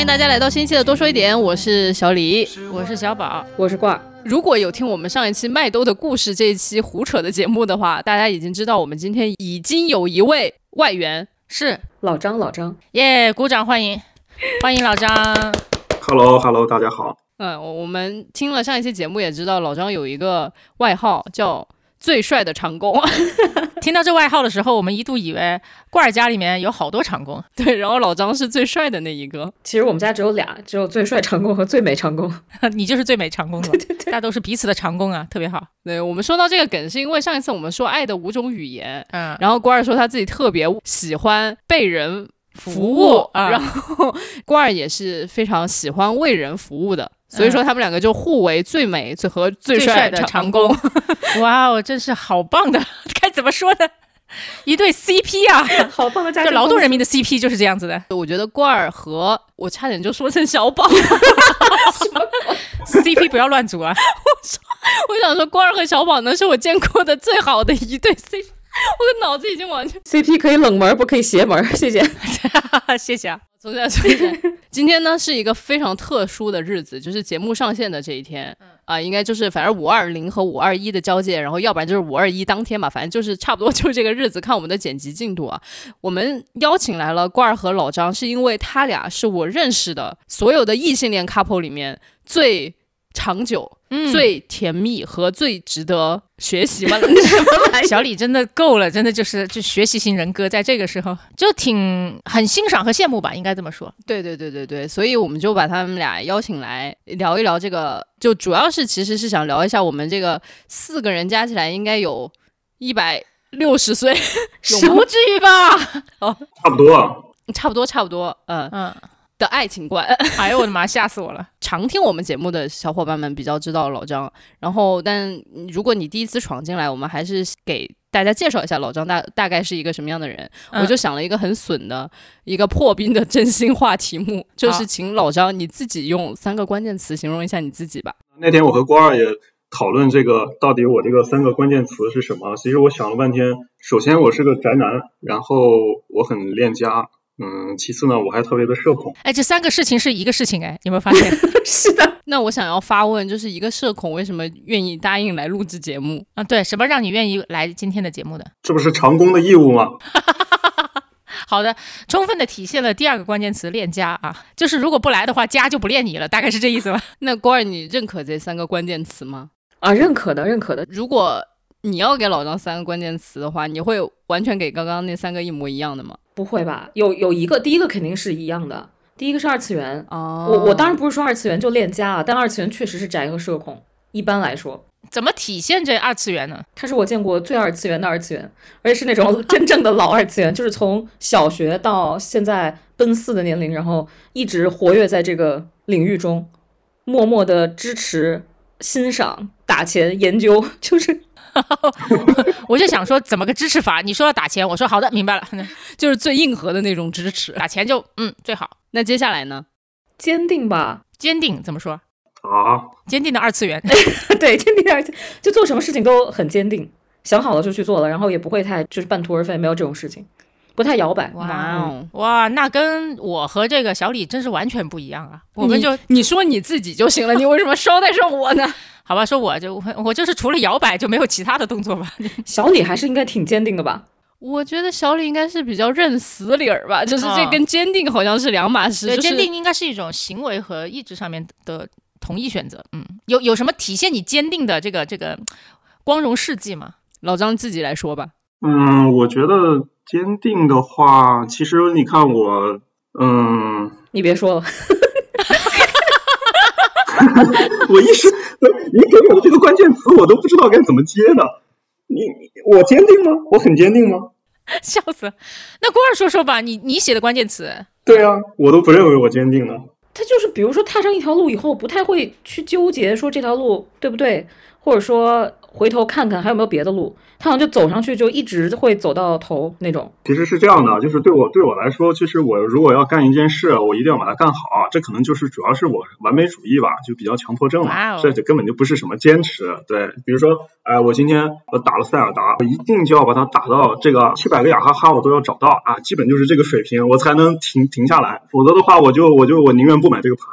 欢迎大家来到新一期的多说一点，我是小李，我是小宝，我是罐儿。如果有听我们上一期麦兜的故事这一期胡扯的节目的话，大家已经知道我们今天已经有一位外援，是老张耶、yeah, 鼓掌欢迎老张。Hello， 大家好。我们听了上一期节目也知道老张有一个外号叫最帅的长工。听到这外号的时候，我们一度以为罐儿家里面有好多长工，对，然后老张是最帅的那一个。其实我们家只有俩，只有最帅长工和最美长工。你就是最美长工了。对对对，大家都是彼此的长工啊，特别好。对，我们说到这个梗是因为上一次我们说爱的五种语言，然后罐儿说他自己特别喜欢被人服务、啊，然后罐儿也是非常喜欢为人服务的。所以说他们两个就互为最美和最帅的长工。哇哦，真是好棒的，该怎么说呢，一对 CP 啊，好棒的家庭，就劳动人民的 CP 就是这样子的。我觉得罐儿和我差点就说成小宝CP 不要乱组啊我想说罐儿和小宝呢是我见过的最好的一对 CP， 我的脑子已经完全 CP 可以冷门不可以邪门，谢谢谢谢啊。总结今天呢是一个非常特殊的日子，就是节目上线的这一天啊、应该就是反正520和521的交界，然后要不然就是521当天吧，反正就是差不多就是这个日子。看我们的剪辑进度啊，我们邀请来了罐儿和老张，是因为他俩是我认识的所有的异性恋 couple 里面最长久、最甜蜜和最值得学习吗小李真的够了，真的就学习型人格，在这个时候就很欣赏和羡慕吧，应该这么说。对，所以我们就把他们俩邀请来聊一聊这个，就主要是其实是想聊一下我们这个四个人加起来应该有160岁不至于吧差不多的爱情观哎呦我的妈，吓死我了常听我们节目的小伙伴们比较知道老张，然后但如果你第一次闯进来，我们还是给大家介绍一下老张大概是一个什么样的人。我就想了一个很损的一个破冰的真心话题目，就是请老张你自己用3个关键词形容一下你自己吧。那天我和罐儿也讨论这个到底我这个3个关键词是什么，其实我想了半天，首先我是个宅男，然后我很恋家，其次呢我还特别的社恐。哎，这3个事情是一个事情，哎，你有没有发现是的。那我想要发问，就是一个社恐为什么愿意答应来录制节目啊？对，什么让你愿意来今天的节目的？这不是长工的义务吗好的，充分的体现了第2个关键词恋家啊，就是如果不来的话家就不恋你了，大概是这意思吧那罐儿你认可这3个关键词吗？啊，认可的。如果你要给老张3个关键词的话，你会完全给刚刚那3个一模一样的吗？不会吧，有一个，第一个肯定是一样的，第一个是二次元。我当然不是说二次元就恋家啊，但二次元确实是宅和社恐。一般来说怎么体现这二次元呢？它是我见过最二次元的二次元，而且是那种真正的老二次元就是从小学到现在奔四的年龄，然后一直活跃在这个领域中，默默的支持、欣赏、打钱、研究，就是我就想说怎么个支持法，你说要打钱，我说好的，明白了就是最硬核的那种支持，打钱就最好。那接下来呢？坚定吧。坚定怎么说啊？坚定的二次元对，坚定的二次元，就做什么事情都很坚定，想好了就去做了，然后也不会太就是半途而废，没有这种事情，不太摇摆。哇，那跟我和这个小李真是完全不一样啊！我们就你说你自己就行了，你为什么捎带上我呢？好吧，说我就是除了摇摆就没有其他的动作吧。小李还是应该挺坚定的吧？我觉得小李应该是比较认死理儿吧，就是这跟坚定好像是两码事。对，就是，坚定应该是一种行为和意志上面的同一选择。有什么体现你坚定的这个光荣事迹吗？老张自己来说吧。我觉得坚定的话，其实你看我，你别说了，我一时，你给我这个关键词，我都不知道该怎么接呢。我坚定吗？我很坚定吗？笑死了。那罐儿说说吧，你写的关键词。对啊，我都不认为我坚定呢。他就是比如说踏上一条路以后，不太会去纠结说这条路对不对，或者说回头看看还有没有别的路，他好像就走上去就一直会走到头那种。其实是这样的，就是对我来说，其实我如果要干一件事，我一定要把它干好，这可能就是主要是我完美主义吧，就比较强迫症嘛，这根本就不是什么坚持。对，比如说我今天我打了塞尔达，我一定就要把它打到这个700个雅哈哈我都要找到啊，基本就是这个水平我才能停下来，否则的话我宁愿不买这个盘。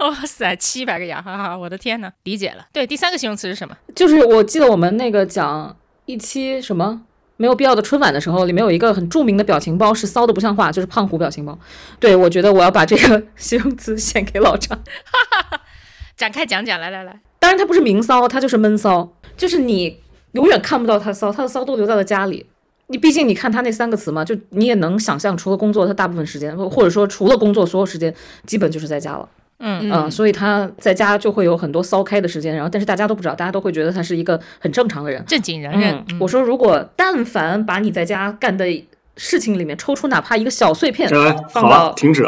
哇塞，700个雅哈哈，我的天哪，理解了。对，第三个形容词是什么？就是我记得我们那个讲一期什么没有必要的春晚的时候，里面有一个很著名的表情包是骚的不像话，就是胖虎表情包。对，我觉得我要把这个形容词献给老张。展开讲讲，来。当然他不是明骚，他就是闷骚，就是你永远看不到他骚，他的骚都留在了家里。你毕竟你看他那三个词嘛，就你也能想象除了工作他大部分时间，或者说除了工作所有时间基本就是在家了。所以他在家就会有很多骚开的时间，然后但是大家都不知道，大家都会觉得他是一个很正常的人，正经人。我说如果但凡把你在家干的事情里面抽出哪怕一个小碎片放到停止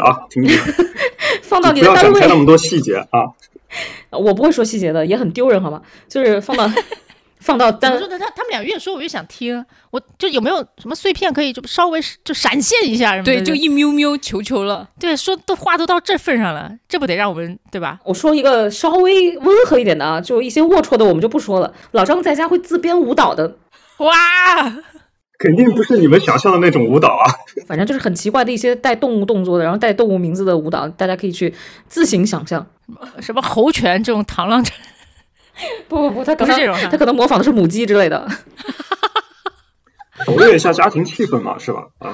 放到你的单位，不要展开那么多细节啊，我不会说细节的，也很丢人好吗？就是放到他们俩越说我越想听，我就有没有什么碎片可以就稍微就闪现一下什么的？对，就一喵喵求了。对，说都话都到这份上了，这不得让我们对吧？我说一个稍微温和一点的啊，就一些龌龊的我们就不说了。老张在家会自编舞蹈的，哇，肯定不是你们想象的那种舞蹈啊。反正就是很奇怪的一些带动物动作的，然后带动物名字的舞蹈，大家可以去自行想象。什么猴拳这种螳螂拳。不，他可能模仿的是母鸡之类的，活跃一下家庭气氛嘛，是吧？啊，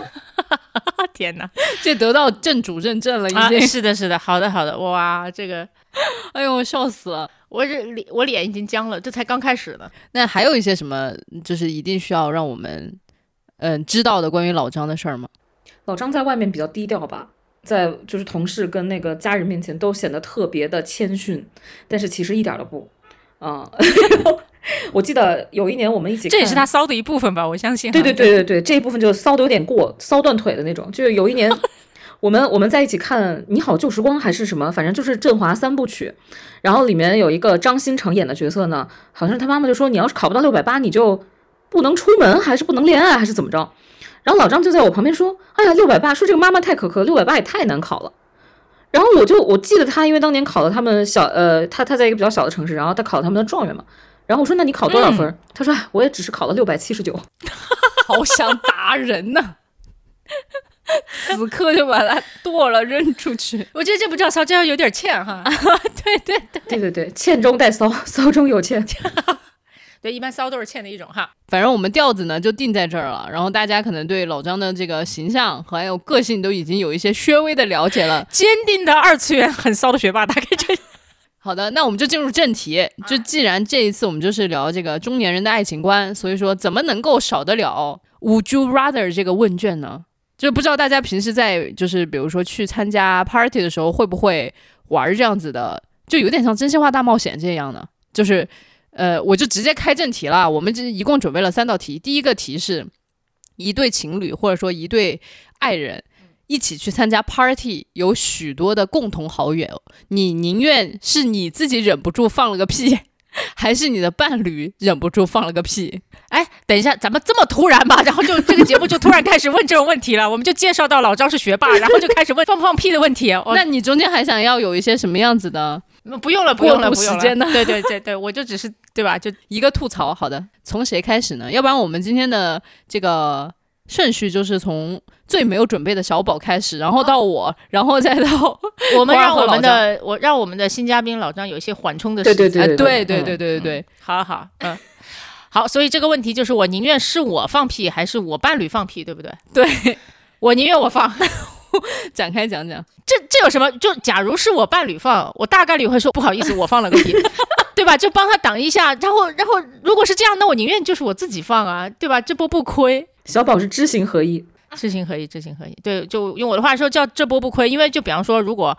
天哪，这得到正主认证了，已经、是的，好的，哇，这个，哎呦，我笑死了，我脸已经僵了，这才刚开始呢。那还有一些什么，就是一定需要让我们知道的关于老张的事儿吗？老张在外面比较低调吧。在就是同事跟那个家人面前都显得特别的谦逊，但是其实一点都不我记得有一年我们一起看，这也是他骚的一部分吧，我相信。对，这一部分就骚的有点过，骚断腿的那种。就是有一年我们在一起看《你好旧时光》还是什么，反正就是振华三部曲，然后里面有一个张新成演的角色呢，好像他妈妈就说你要是考不到680你就不能出门，还是不能恋爱，还是怎么着。然后老张就在我旁边说：“哎呀，680，说这个妈妈太苛刻，680也太难考了。”然后我记得他，因为当年考了他们他在一个比较小的城市，然后他考了他们的状元嘛。然后我说：“那你考多少分？”他说：“我也只是考了679。”好想打人呐！此刻就把他剁了扔出去。我觉得这不叫骚，这要有点欠哈。对，欠中带骚，骚中有欠。对，一般骚都是欠的一种哈。反正我们调子呢就定在这儿了，然后大家可能对老张的这个形象和还有个性都已经有一些稍微的了解了。坚定的二次元很骚的学霸大概这。好的，那我们就进入正题。就既然这一次我们就是聊这个中年人的爱情观，所以说怎么能够少得了 would you rather 这个问卷呢？就不知道大家平时在就是比如说去参加 party 的时候会不会玩这样子的，就有点像真心话大冒险这样的。就是我就直接开正题了，我们这一共准备了3道题。第一个题是一对情侣或者说一对爱人一起去参加 party， 有许多的共同好友，你宁愿是你自己忍不住放了个屁，还是你的伴侣忍不住放了个屁？哎，等一下，咱们这么突然吧，然后就这个节目就突然开始问这种问题了。我们就介绍到老张是学霸，然后就开始问放不放屁的问题。那你中间还想要有一些什么样子的？不用了，过渡时间的，对，我就只是对吧？就一个吐槽。好的，从谁开始呢？要不然我们今天的这个顺序就是从最没有准备的小宝开始，然后到我，然后再到我们让我们的新嘉宾老张有一些缓冲的时间。对，好。好，所以这个问题就是我宁愿是我放屁，还是我伴侣放屁，对不对？对，我宁愿我放。展开讲讲，这有什么？就假如是我伴侣放，我大概率会说不好意思，我放了个屁，对吧？就帮他挡一下。然后，如果是这样，那我宁愿就是我自己放啊，对吧？这波不亏。小宝是知行合一。对，就用我的话说叫这波不亏。因为就比方说，如果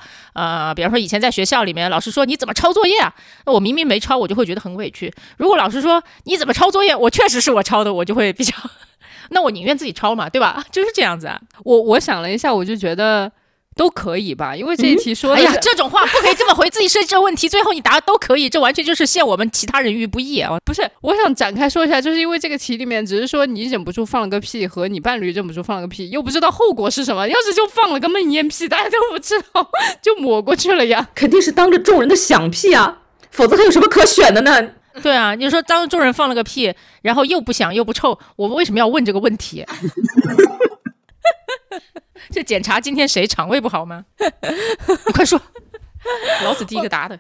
比方说以前在学校里面，老师说你怎么抄作业啊？那我明明没抄，我就会觉得很委屈。如果老师说你怎么抄作业，我确实是我抄的，我就会比较。那我宁愿自己抄嘛，对吧？就是这样子啊。我想了一下，我就觉得都可以吧，因为这一题说的哎呀，这种话不可以这么回，自己设计这问题最后你答都可以，这完全就是陷我们其他人于不义啊。不是，我想展开说一下，就是因为这个题里面只是说你忍不住放了个屁和你伴侣忍不住放了个屁，又不知道后果是什么，要是就放了个闷烟屁大家都不知道就抹过去了呀，肯定是当着众人的响屁啊，否则还有什么可选的呢。对啊，你说当着众人放了个屁然后又不响又不臭，我为什么要问这个问题这检查今天谁肠胃不好吗你快说老子第一个答的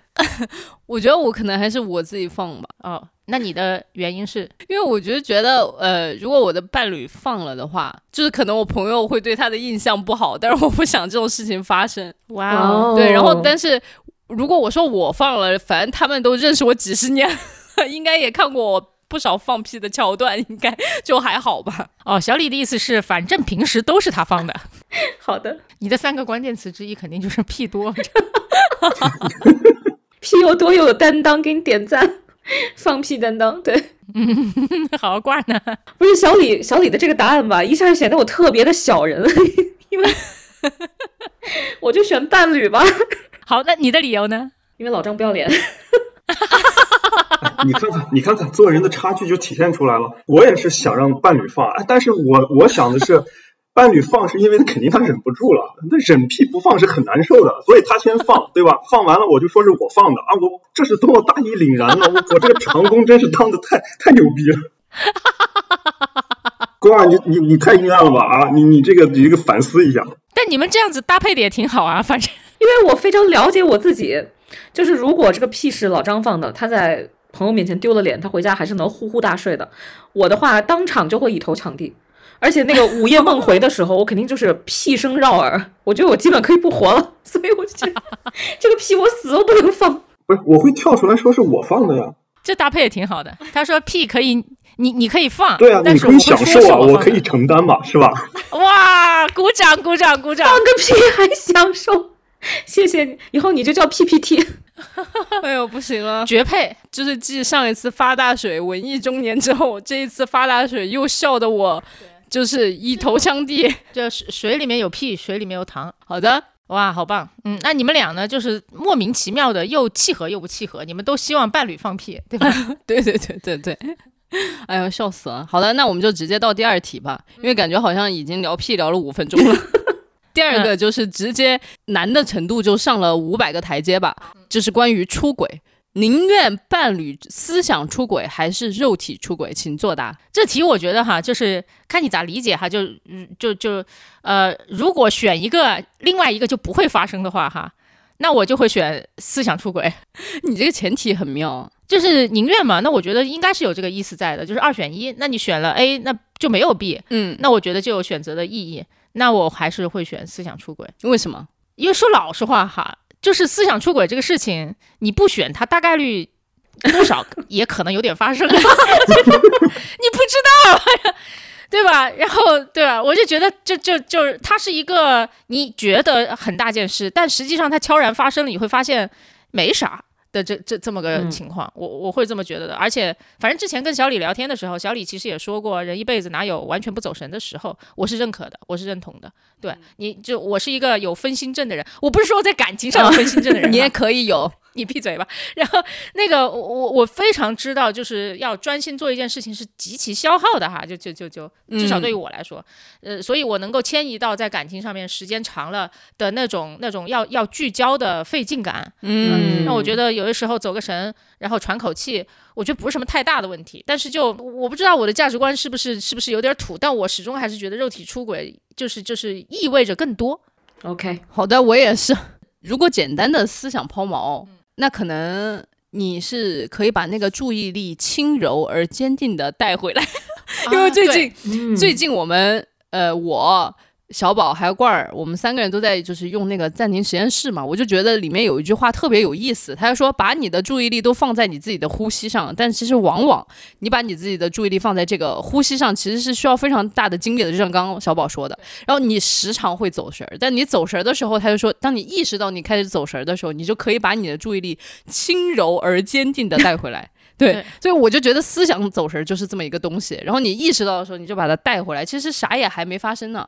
我觉得我可能还是我自己放吧。哦，那你的原因是因为我就觉得如果我的伴侣放了的话，就是可能我朋友会对他的印象不好，但是我不想这种事情发生。哇哦，对，然后但是如果我说我放了，反正他们都认识我几十年应该也看过我不少放屁的桥段，应该就还好吧。哦，小李的意思是反正平时都是他放的好的，你的三个关键词之一肯定就是屁多屁又多又有担当，给你点赞，放屁担当。对好挂呢。不是小李的这个答案吧，一下就显得我特别的小人因为我就选伴侣吧。好，那你的理由呢？因为老张不要脸你看看做人的差距就体现出来了。我也是想让伴侣放，但是我想的是伴侣放是因为肯定他忍不住了，那忍屁不放是很难受的，所以他先放，对吧？放完了我就说是我放的啊，我这是多么大义凛然呢，我这个长工真是当的太牛逼了罐儿你太阴暗了吧啊！你这个反思一下。但你们这样子搭配的也挺好啊，反正因为我非常了解我自己，就是如果这个屁是老张放的，他在朋友面前丢了脸，他回家还是能呼呼大睡的。我的话当场就会以头抢地，而且那个午夜梦回的时候我肯定就是屁声绕耳，我觉得我基本可以不活了，所以我就觉得这个屁我死都不能放。不是，我会跳出来说是我放的呀，这搭配也挺好的。他说屁可以你可以放，对啊，但是我会说你可以享受啊，我可以承担嘛，是吧？哇，鼓掌鼓掌鼓掌，放个屁还享受，谢谢你，以后你就叫 PPT 哎呦不行了，绝配。就是继上一次发大水文艺中年之后，这一次发大水又笑得我就是一头呛地这水里面有屁水里面有糖。好的，哇好棒。嗯，那你们俩呢，就是莫名其妙的又契合又不契合，你们都希望伴侣放屁对吧对对对对对，哎呦笑死了。好的，那我们就直接到第二题吧，因为感觉好像已经聊屁聊了5分钟了第二个就是直接难的程度就上了500个台阶吧，就是关于出轨，宁愿伴侣思想出轨还是肉体出轨，请作答。这题我觉得哈，就是看你咋理解哈，就如果选一个另外一个就不会发生的话哈，那我就会选思想出轨你这个前提很妙，就是宁愿嘛，那我觉得应该是有这个意思在的，就是2选1，那你选了 A 那就没有 B， 那我觉得就有选择的意义，那我还是会选思想出轨。为什么？因为说老实话哈，就是思想出轨这个事情你不选它大概率多少也可能有点发生你不知道对吧？然后对吧，我就觉得就是它是一个你觉得很大件事，但实际上它悄然发生了，你会发现没啥的这么个情况，我会这么觉得的。而且反正之前跟小李聊天的时候，小李其实也说过，人一辈子哪有完全不走神的时候，我是认可的，我是认同的。对，我是一个有分心症的人，我不是说在感情上有分心症的人，你也可以有，你闭嘴吧。然后那个我非常知道，就是要专心做一件事情是极其消耗的哈，就至少对于我来说，所以我能够迁移到在感情上面时间长了的那种要聚焦的费劲感。那我觉得有的时候走个神，然后喘口气，我觉得不是什么太大的问题。但是我不知道我的价值观是不是有点土，但我始终还是觉得肉体出轨就是意味着更多。OK， 好的，我也是。如果简单的思想抛锚，那可能你是可以把那个注意力轻柔而坚定的带回来因为最近我们我小宝还有罐儿，我们三个人都在就是用那个暂停实验室嘛，我就觉得里面有一句话特别有意思，他说把你的注意力都放在你自己的呼吸上，但其实往往你把你自己的注意力放在这个呼吸上其实是需要非常大的精力的，就像刚刚小宝说的，然后你时常会走神，但你走神的时候，他就说当你意识到你开始走神的时候，你就可以把你的注意力轻柔而坚定的带回来对，所以我就觉得思想走神就是这么一个东西，然后你意识到的时候你就把它带回来，其实啥也还没发生呢。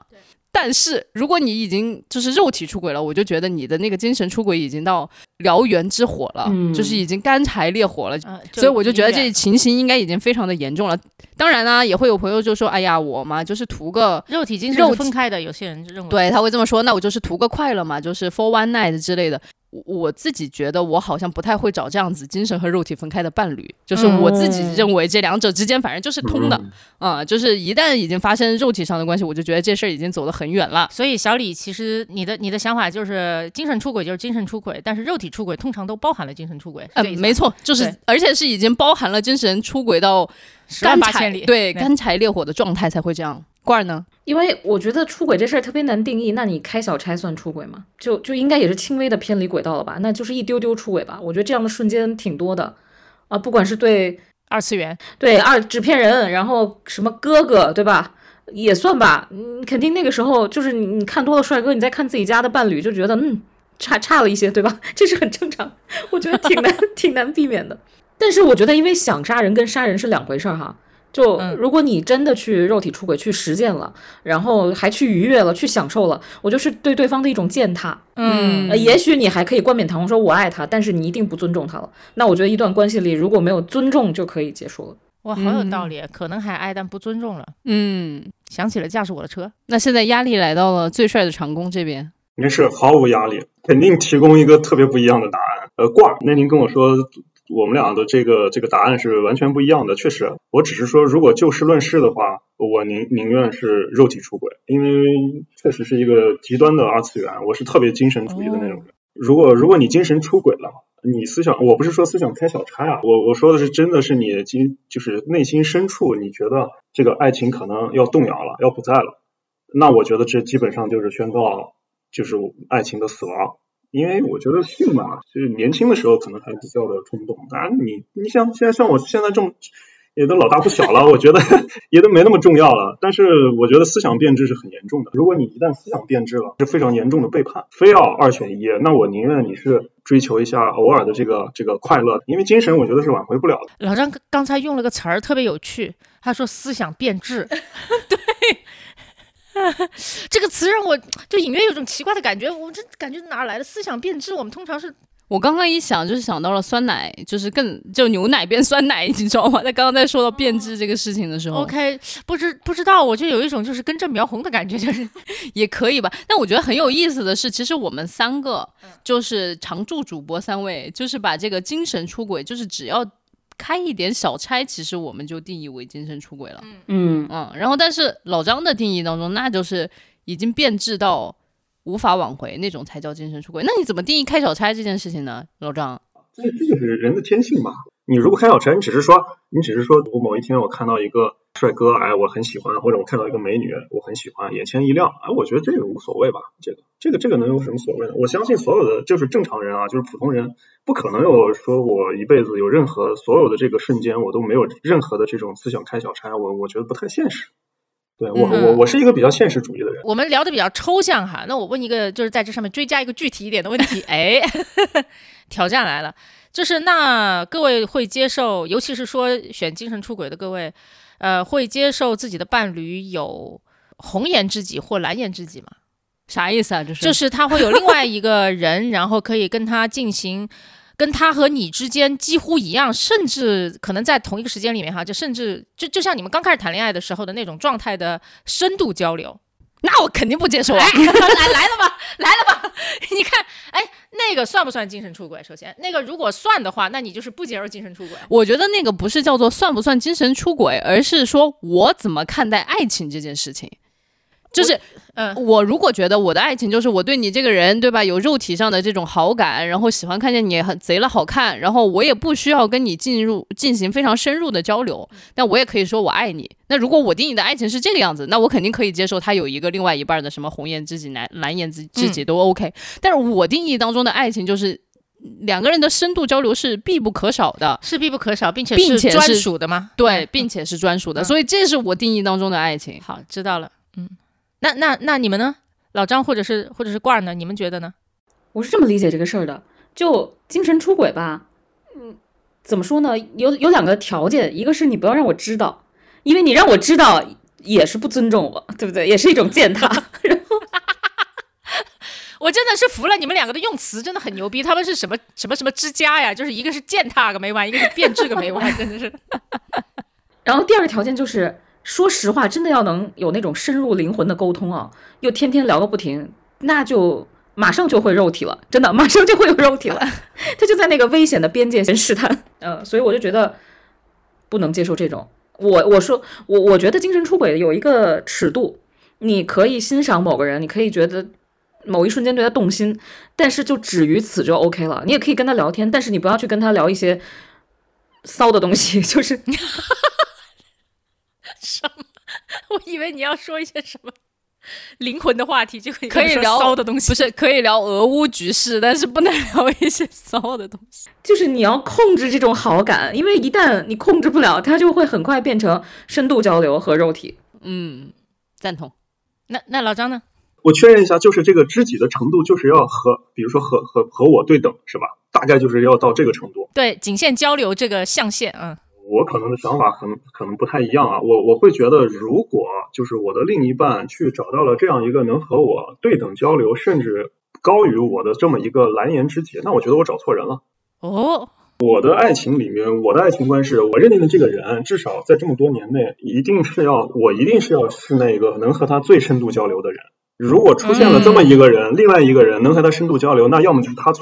但是如果你已经就是肉体出轨了，我就觉得你的那个精神出轨已经到燎原之火了，就是已经干柴烈火了，所以我就觉得这情形应该已经非常的严重了。当然啦，也会有朋友就说哎呀我嘛就是图个肉体精神分开的，有些人认为对他会这么说，那我就是图个快乐嘛，就是 for one night 之类的。我自己觉得我好像不太会找这样子精神和肉体分开的伴侣，就是我自己认为这两者之间反正就是通的啊，就是一旦已经发生肉体上的关系，我就觉得这事儿已经走得很远了。所以小李，其实你的想法就是精神出轨就是精神出轨，但是肉体出轨通常都包含了精神出轨。没错，就是而且是已经包含了精神出轨到10万8千里，对，干柴烈火的状态才会这样。罐儿呢？因为我觉得出轨这事儿特别难定义，那你开小差算出轨吗？就应该也是轻微的偏离轨道了吧，那就是一丢丢出轨吧。我觉得这样的瞬间挺多的啊，不管是对二次元，对纸片人，然后什么哥哥，对吧，也算吧。肯定那个时候就是你看多了帅哥，你再看自己家的伴侣就觉得差了一些，对吧，这是很正常，我觉得挺难避免的。但是我觉得因为想杀人跟杀人是两回事儿哈，就如果你真的去肉体出轨去实践了，然后还去愉悦了去享受了，我就是对对方的一种践踏。也许你还可以冠冕堂皇说我爱他，但是你一定不尊重他了。那我觉得一段关系里如果没有尊重就可以结束了。哇，好有道理，可能还爱但不尊重了。想起了驾驶我的车。那现在压力来到了最帅的长工这边。没事，毫无压力，肯定提供一个特别不一样的答案。罐儿，那您跟我说我们俩的这个答案是完全不一样的。确实，我只是说如果就事论事的话，我宁愿是肉体出轨，因为确实是一个极端的二次元，我是特别精神主义的那种人。如果你精神出轨了，你思想，我不是说思想开小差啊，我说的是真的是你就是内心深处你觉得这个爱情可能要动摇了，要不在了，那我觉得这基本上就是宣告就是爱情的死亡。因为我觉得性嘛，就是年轻的时候可能还比较的冲动，当然你像现在像我现在这么也都老大不小了，我觉得也都没那么重要了。但是我觉得思想变质是很严重的，如果你一旦思想变质了，是非常严重的背叛。非要二选一，那我宁愿你是追求一下偶尔的这个快乐，因为精神我觉得是挽回不了的。老张刚才用了个词儿特别有趣，他说思想变质。对。这个词让我就隐约有种奇怪的感觉，我这感觉哪来的思想变质？我们通常是，我刚刚一想就是想到了酸奶，就是就牛奶变酸奶，你知道吗？刚才说到变质这个事情的时候 ，OK， 不知道，我就有一种就是根正苗红的感觉，就是也可以吧。但我觉得很有意思的是，其实我们三个就是常驻主播三位，就是把这个精神出轨，就是只要开一点小差，其实我们就定义为精神出轨了。然后但是老张的定义当中，那就是已经变质到无法挽回那种才叫精神出轨。那你怎么定义开小差这件事情呢，老张？这就是人的天性吧。你如果开小差，你只是说我某一天我看到一个帅哥，哎，我很喜欢，或者我看到一个美女我很喜欢，眼前一亮，哎，我觉得这个无所谓吧，这个能有什么所谓呢？我相信所有的就是正常人啊，就是普通人，不可能有说我一辈子有任何所有的这个瞬间我都没有任何的这种思想开小差，我觉得不太现实。对，我是一个比较现实主义的人。我们聊的比较抽象哈，那我问一个就是在这上面追加一个具体一点的问题。哎，挑战来了，就是那各位会接受，尤其是说选精神出轨的各位，会接受自己的伴侣有红颜知己或蓝颜知己吗？啥意思啊？就是他会有另外一个人，然后可以跟他进行跟他和你之间几乎一样，甚至可能在同一个时间里面哈，就甚至就像你们刚开始谈恋爱的时候的那种状态的深度交流。那我肯定不接受啊。来了吧，你看，哎，那个算不算精神出轨？首先，那个如果算的话，那你就是不接受精神出轨。我觉得那个不是叫做算不算精神出轨，而是说我怎么看待爱情这件事情。就是我如果觉得我的爱情就是我对你这个人，对吧，有肉体上的这种好感，然后喜欢看见你很贼了好看，然后我也不需要跟你进行非常深入的交流，那我也可以说我爱你。那如果我定义的爱情是这个样子，那我肯定可以接受他有一个另外一半的什么红颜知己蓝颜知己都 OK。但是我定义当中的爱情就是两个人的深度交流是必不可少的，是必不可少，并且是专属的吗？对，并且是专属的，所以这是我定义当中的爱情。好，知道了。那你们呢？老张或者是罐儿呢？你们觉得呢？我是这么理解这个事儿的，就精神出轨吧，怎么说呢，有两个条件，一个是你不要让我知道，因为你让我知道也是不尊重我，对不对，也是一种践踏。然后我真的是服了，你们两个的用词真的很牛逼，他们是什么什么什么之家呀，就是一个是践踏个没完，一个是变质个没完，真的是。然后第二个条件就是说实话，真的要能有那种深入灵魂的沟通啊，又天天聊个不停，那就马上就会肉体了，真的马上就会有肉体了。他就在那个危险的边界先试探，所以我就觉得不能接受这种。我觉得精神出轨有一个尺度，你可以欣赏某个人，你可以觉得某一瞬间对他动心，但是就止于此就 OK 了。你也可以跟他聊天，但是你不要去跟他聊一些骚的东西，就是什么？我以为你要说一些什么灵魂的话题，就可以聊骚的东西，不是可以聊俄乌局势，但是不能聊一些骚的东西。就是你要控制这种好感，因为一旦你控制不了，它就会很快变成深度交流和肉体。嗯，赞同。那老张呢？我确认一下，就是这个知己的程度，就是要和，比如说和我对等，是吧？大概就是要到这个程度。对，仅限交流这个象限啊。我可能的想法可能不太一样啊。我会觉得，如果就是我的另一半去找到了这样一个能和我对等交流，甚至高于我的这么一个蓝颜知己，那我觉得我找错人了。哦。我的爱情里面，我的爱情观是我认定的这个人，至少在这么多年内，一定是要是那个能和他最深度交流的人。如果出现了这么一个人，另外一个人能和他深度交流，那要么就是他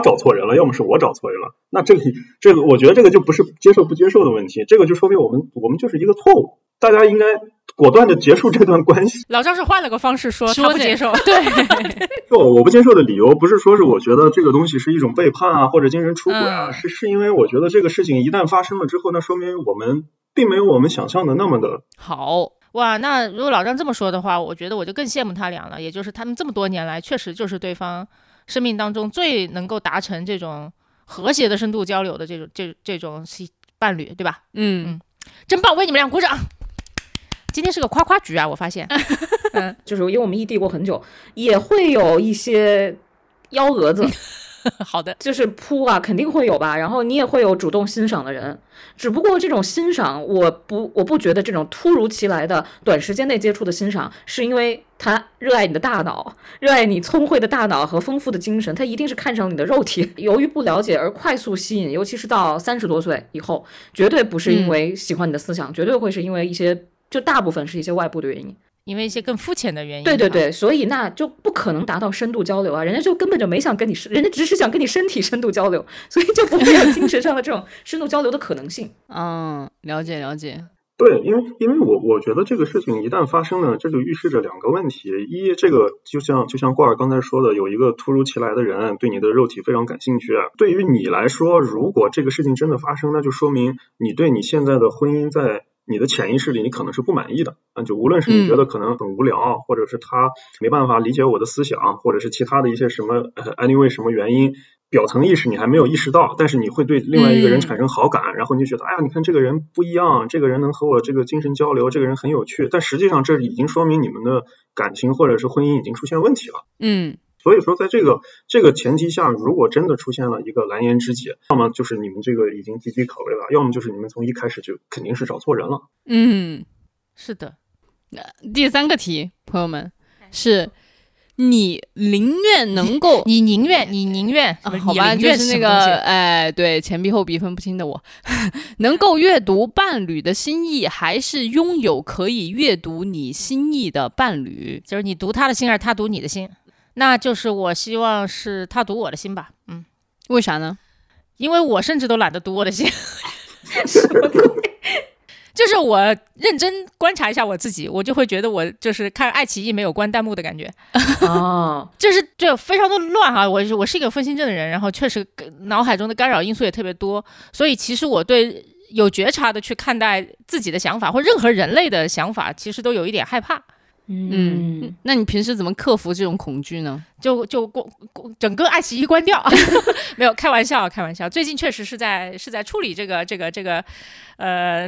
找错人了，要么是我找错人了。那这个，我觉得这个就不是接受不接受的问题，这个就说明我们就是一个错误，大家应该果断的结束这段关系。老张是换了个方式说他不接受，对。我不接受的理由不是说是我觉得这个东西是一种背叛啊，或者精神出轨啊，是因为我觉得这个事情一旦发生了之后，那说明我们并没有我们想象的那么的好。哇，那如果老张这么说的话，我觉得我就更羡慕他俩了，也就是他们这么多年来确实就是对方生命当中最能够达成这种和谐的深度交流的这种伴侣，对吧？嗯，真棒，为你们俩鼓掌。今天是个夸夸局啊，我发现。就是因为我们异地过很久，也会有一些幺蛾子。好的，就是扑啊，肯定会有吧。然后你也会有主动欣赏的人，只不过这种欣赏，我不觉得这种突如其来的短时间内接触的欣赏，是因为他热爱你的大脑，热爱你聪慧的大脑和丰富的精神，他一定是看上你的肉体。由于不了解而快速吸引，尤其是到30多岁以后，绝对不是因为喜欢你的思想，绝对会是因为一些，就大部分是一些外部的原因。因为一些更肤浅的原因，对对对，所以那就不可能达到深度交流啊，人家就根本就没想跟你，人家只是想跟你身体深度交流，所以就不会有精神上的这种深度交流的可能性。嗯，了解了解。对，因为我觉得这个事情一旦发生了，这就预示着两个问题：一，这个就像罐儿刚才说的，有一个突如其来的人对你的肉体非常感兴趣。对于你来说，如果这个事情真的发生，那就说明你对你现在的婚姻在你的潜意识里你可能是不满意的，就无论是你觉得可能很无聊，或者是他没办法理解我的思想，或者是其他的一些什么 anyway 什么原因，表层意识你还没有意识到，但是你会对另外一个人产生好感，然后你就觉得，哎呀，你看这个人不一样，这个人能和我这个精神交流，这个人很有趣，但实际上这已经说明你们的感情或者是婚姻已经出现问题了。所以说在这个前提下，如果真的出现了一个蓝颜知己，要么就是你们这个已经积极考虑了，要么就是你们从一开始就肯定是找错人了。嗯，是的。第三个题，朋友们，是你宁愿好吧，就是那个哎，对，前鼻后鼻分不清的我，能够阅读伴侣的心意，还是拥有可以阅读你心意的伴侣？就是你读他的心，还是他读你的心？那就是我希望是他读我的心吧。嗯，为啥呢？因为我甚至都懒得读我的心。就是我认真观察一下我自己，我就会觉得我就是看爱奇艺没有关弹幕的感觉。哦，就是这非常的乱哈。我是一个分心症的人，然后确实脑海中的干扰因素也特别多，所以其实我对有觉察的去看待自己的想法或任何人类的想法，其实都有一点害怕。嗯，那你平时怎么克服这种恐惧呢？就整个爱奇艺关掉没有，开玩笑。最近确实是在处理这个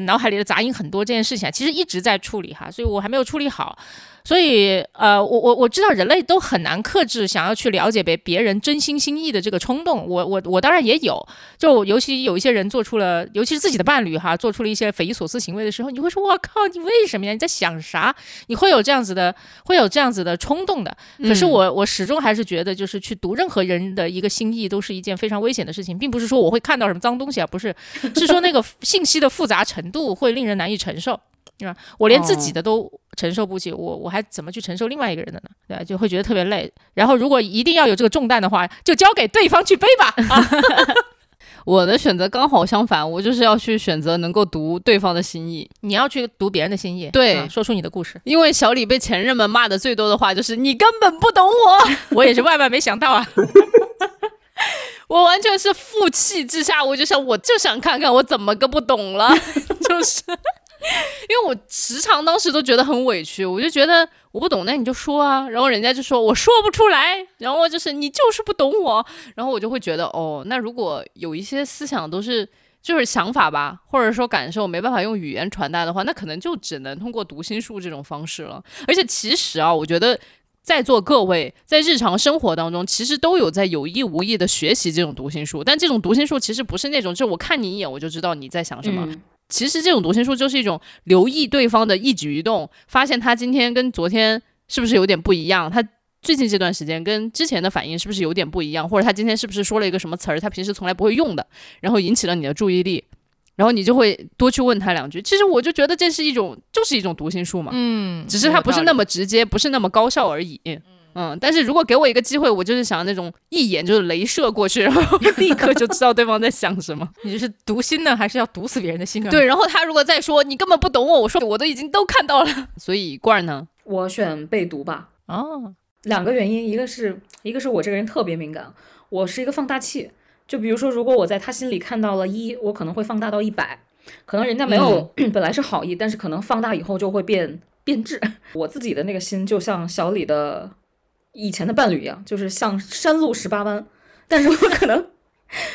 脑海里的杂音很多这件事情，其实一直在处理哈，所以我还没有处理好。所以我知道人类都很难克制想要去了解别人真心心意的这个冲动，我当然也有，就尤其有一些人做出了，尤其是自己的伴侣哈，做出了一些匪夷所思行为的时候，你会说我靠，你为什么呀？你在想啥？你会有这样子的冲动的。可是我始终还是觉得，就是去读任何人的一个心意都是一件非常危险的事情，并不是说我会看到什么脏东西啊，不是，是说那个信息的复杂程度会令人难以承受。我连自己的都承受不起，我还怎么去承受另外一个人的呢？对，就会觉得特别累。然后如果一定要有这个重担的话，就交给对方去背吧。我的选择刚好相反，我就是要去选择能够读对方的心意。你要去读别人的心意，对，说出你的故事。因为小李被前任们骂的最多的话就是你根本不懂我。我也是万万没想到啊。我完全是负气之下，我就想看看我怎么个不懂了。就是因为我时常当时都觉得很委屈，我就觉得我不懂，那你就说啊，然后人家就说我说不出来，然后就是你就是不懂我，然后我就会觉得哦，那如果有一些思想都是就是想法吧，或者说感受没办法用语言传达的话，那可能就只能通过读心术这种方式了。而且其实啊，我觉得在座各位在日常生活当中其实都有在有意无意的学习这种读心术，但这种读心术其实不是那种就我看你一眼我就知道你在想什么。其实这种读心术就是一种留意对方的一举一动，发现他今天跟昨天是不是有点不一样，他最近这段时间跟之前的反应是不是有点不一样，或者他今天是不是说了一个什么词儿，他平时从来不会用的，然后引起了你的注意力，然后你就会多去问他两句。其实我就觉得这是一种读心术嘛，只是它不是那么直接，不是那么高效而已。但是如果给我一个机会，我就是想那种一眼就是雷射过去，然后立刻就知道对方在想什么。你就是读心呢，还是要读死别人的心啊？对，然后他如果再说你根本不懂我，我说我都已经都看到了。所以罐儿呢，我选被读吧。哦，两个原因，一个是我这个人特别敏感，我是一个放大器。就比如说，如果我在他心里看到了1，我可能会放大到100，可能人家没有本来是好意，但是可能放大以后就会变质。我自己的那个心就像小李的以前的伴侣一样，就是像山路18弯，但是我可能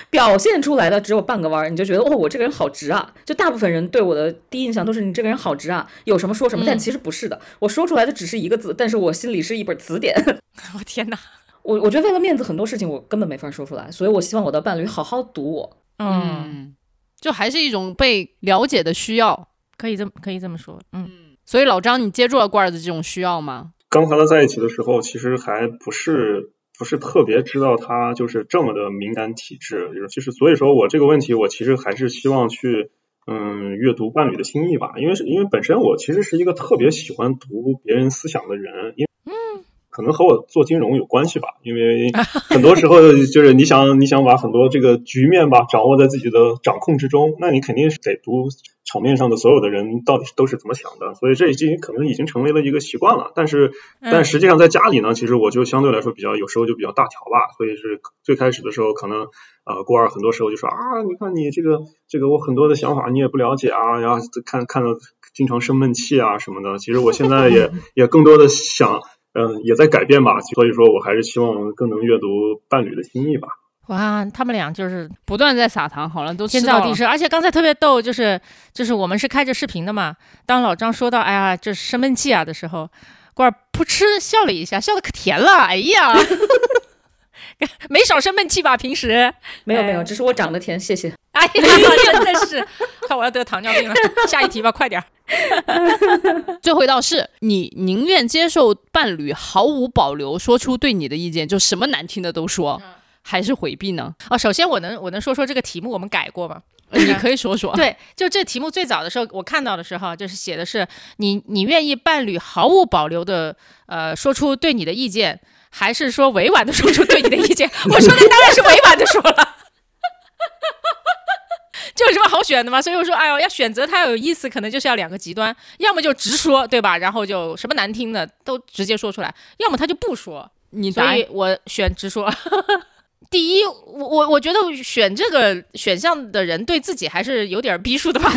表现出来的只有半个弯，你就觉得哦，我这个人好直啊。就大部分人对我的第一印象都是你这个人好直啊，有什么说什么，但其实不是的，我说出来的只是一个字，但是我心里是一本词典。我天哪，我觉得为了面子很多事情我根本没法说出来，所以我希望我的伴侣好好读我。就还是一种被了解的需要，可以这么说。所以老张，你接住了罐儿的这种需要吗？刚和他在一起的时候，其实还不是特别知道他就是这么的敏感体质，就是其实所以说我这个问题，我其实还是希望去阅读伴侣的心意吧，因为本身我其实是一个特别喜欢读别人思想的人，因为可能和我做金融有关系吧，因为很多时候就是你想把很多这个局面吧掌握在自己的掌控之中，那你肯定是得读场面上的所有的人到底都是怎么想的，所以这已经可能已经成为了一个习惯了。但实际上在家里呢，其实我就相对来说比较有时候就比较大条吧，所以是最开始的时候可能郭二很多时候就说啊，你看你这个我很多的想法你也不了解啊，然后看到经常生闷气啊什么的。其实我现在也更多的想。也在改变吧，所以说我还是希望更能阅读伴侣的心意吧。哇，他们俩就是不断在撒糖，好了，都天造地设。而且刚才特别逗，就是我们是开着视频的嘛，当老张说到哎呀这生闷气啊的时候，罐儿噗嗤笑了一下，笑得可甜了，哎呀，没少生闷气吧？平时没有，只是我长得甜，谢谢。哎呀，真的是，看我要得糖尿病了。下一题吧，快点。最后一道是你宁愿接受伴侣毫无保留说出对你的意见，就什么难听的都说，还是回避呢？首先我能说说这个题目我们改过吗？你可以说说。对，就这题目最早的时候我看到的时候，就是写的是你愿意伴侣毫无保留的说出对你的意见，还是说委婉的说出对你的意见？我说的当然是委婉的说了。这有什么好选的吗？所以我说，哎呦，要选择它有意思，可能就是要两个极端，要么就直说，对吧？然后就什么难听的都直接说出来，要么他就不说。所以我选直说。第一，我觉得选这个选项的人对自己还是有点逼数的吧。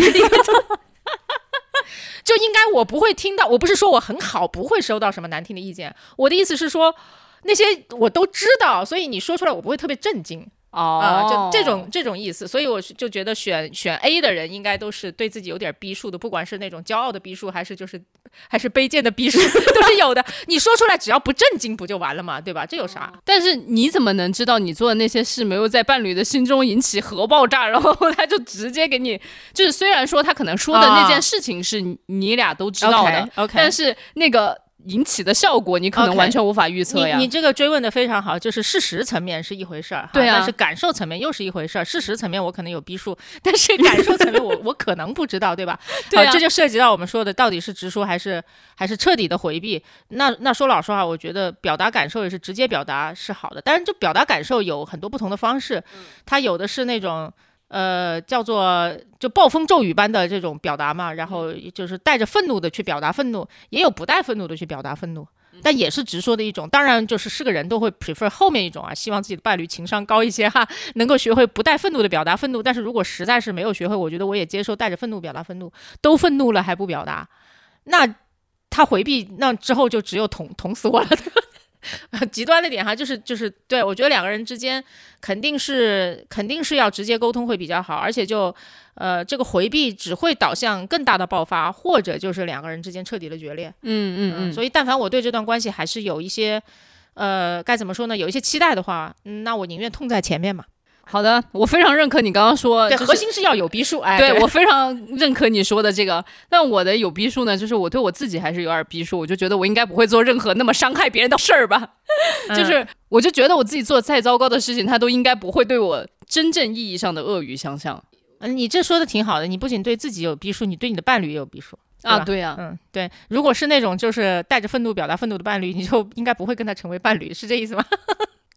就应该我不会听到，我不是说我很好，不会收到什么难听的意见，我的意思是说那些我都知道，所以你说出来我不会特别震惊就这种意思。所以我就觉得选 A 的人应该都是对自己有点逼数的，不管是那种骄傲的逼数，还是卑贱的逼数都是有的。你说出来只要不震惊不就完了嘛，对吧？这有啥？但是你怎么能知道你做的那些事没有在伴侣的心中引起核爆炸，然后他就直接给你，就是虽然说他可能说的那件事情是你俩都知道的，但是那个引起的效果你可能完全无法预测呀。你这个追问的非常好，就是事实层面是一回事儿，对啊，但是感受层面又是一回事儿。事实层面我可能有逼数，但是感受层面我可能不知道，对吧？对啊，这就涉及到我们说的到底是直说还是彻底的回避。那说老实话，我觉得表达感受也是直接表达是好的，但是就表达感受有很多不同的方式，它有的是那种叫做就暴风骤雨般的这种表达嘛，然后就是带着愤怒的去表达愤怒，也有不带愤怒的去表达愤怒，但也是直说的一种。当然就是是个人都会 prefer 后面一种啊，希望自己的伴侣情商高一些哈，能够学会不带愤怒的表达愤怒。但是如果实在是没有学会，我觉得我也接受带着愤怒表达愤怒，都愤怒了还不表达，那他回避，那之后就只有捅死我了极端的点哈，就是对，我觉得两个人之间肯定是要直接沟通会比较好，而且就这个回避只会导向更大的爆发，或者就是两个人之间彻底的决裂。所以但凡我对这段关系还是有一些该怎么说呢，有一些期待的话，那我宁愿痛在前面嘛。好的，我非常认可你刚刚说，对，核心是要有逼数。对，我非常认可你说的这个。但我的有逼数呢，就是我对我自己还是有点逼数，我就觉得我应该不会做任何那么伤害别人的事儿吧。就是我就觉得我自己做再糟糕的事情，他都应该不会对我真正意义上的恶语相向。你这说的挺好的，你不仅对自己有逼数，你对你的伴侣也有逼数。啊，对呀，对，如果是那种就是带着愤怒表达愤怒的伴侣，你就应该不会跟他成为伴侣，是这意思吗？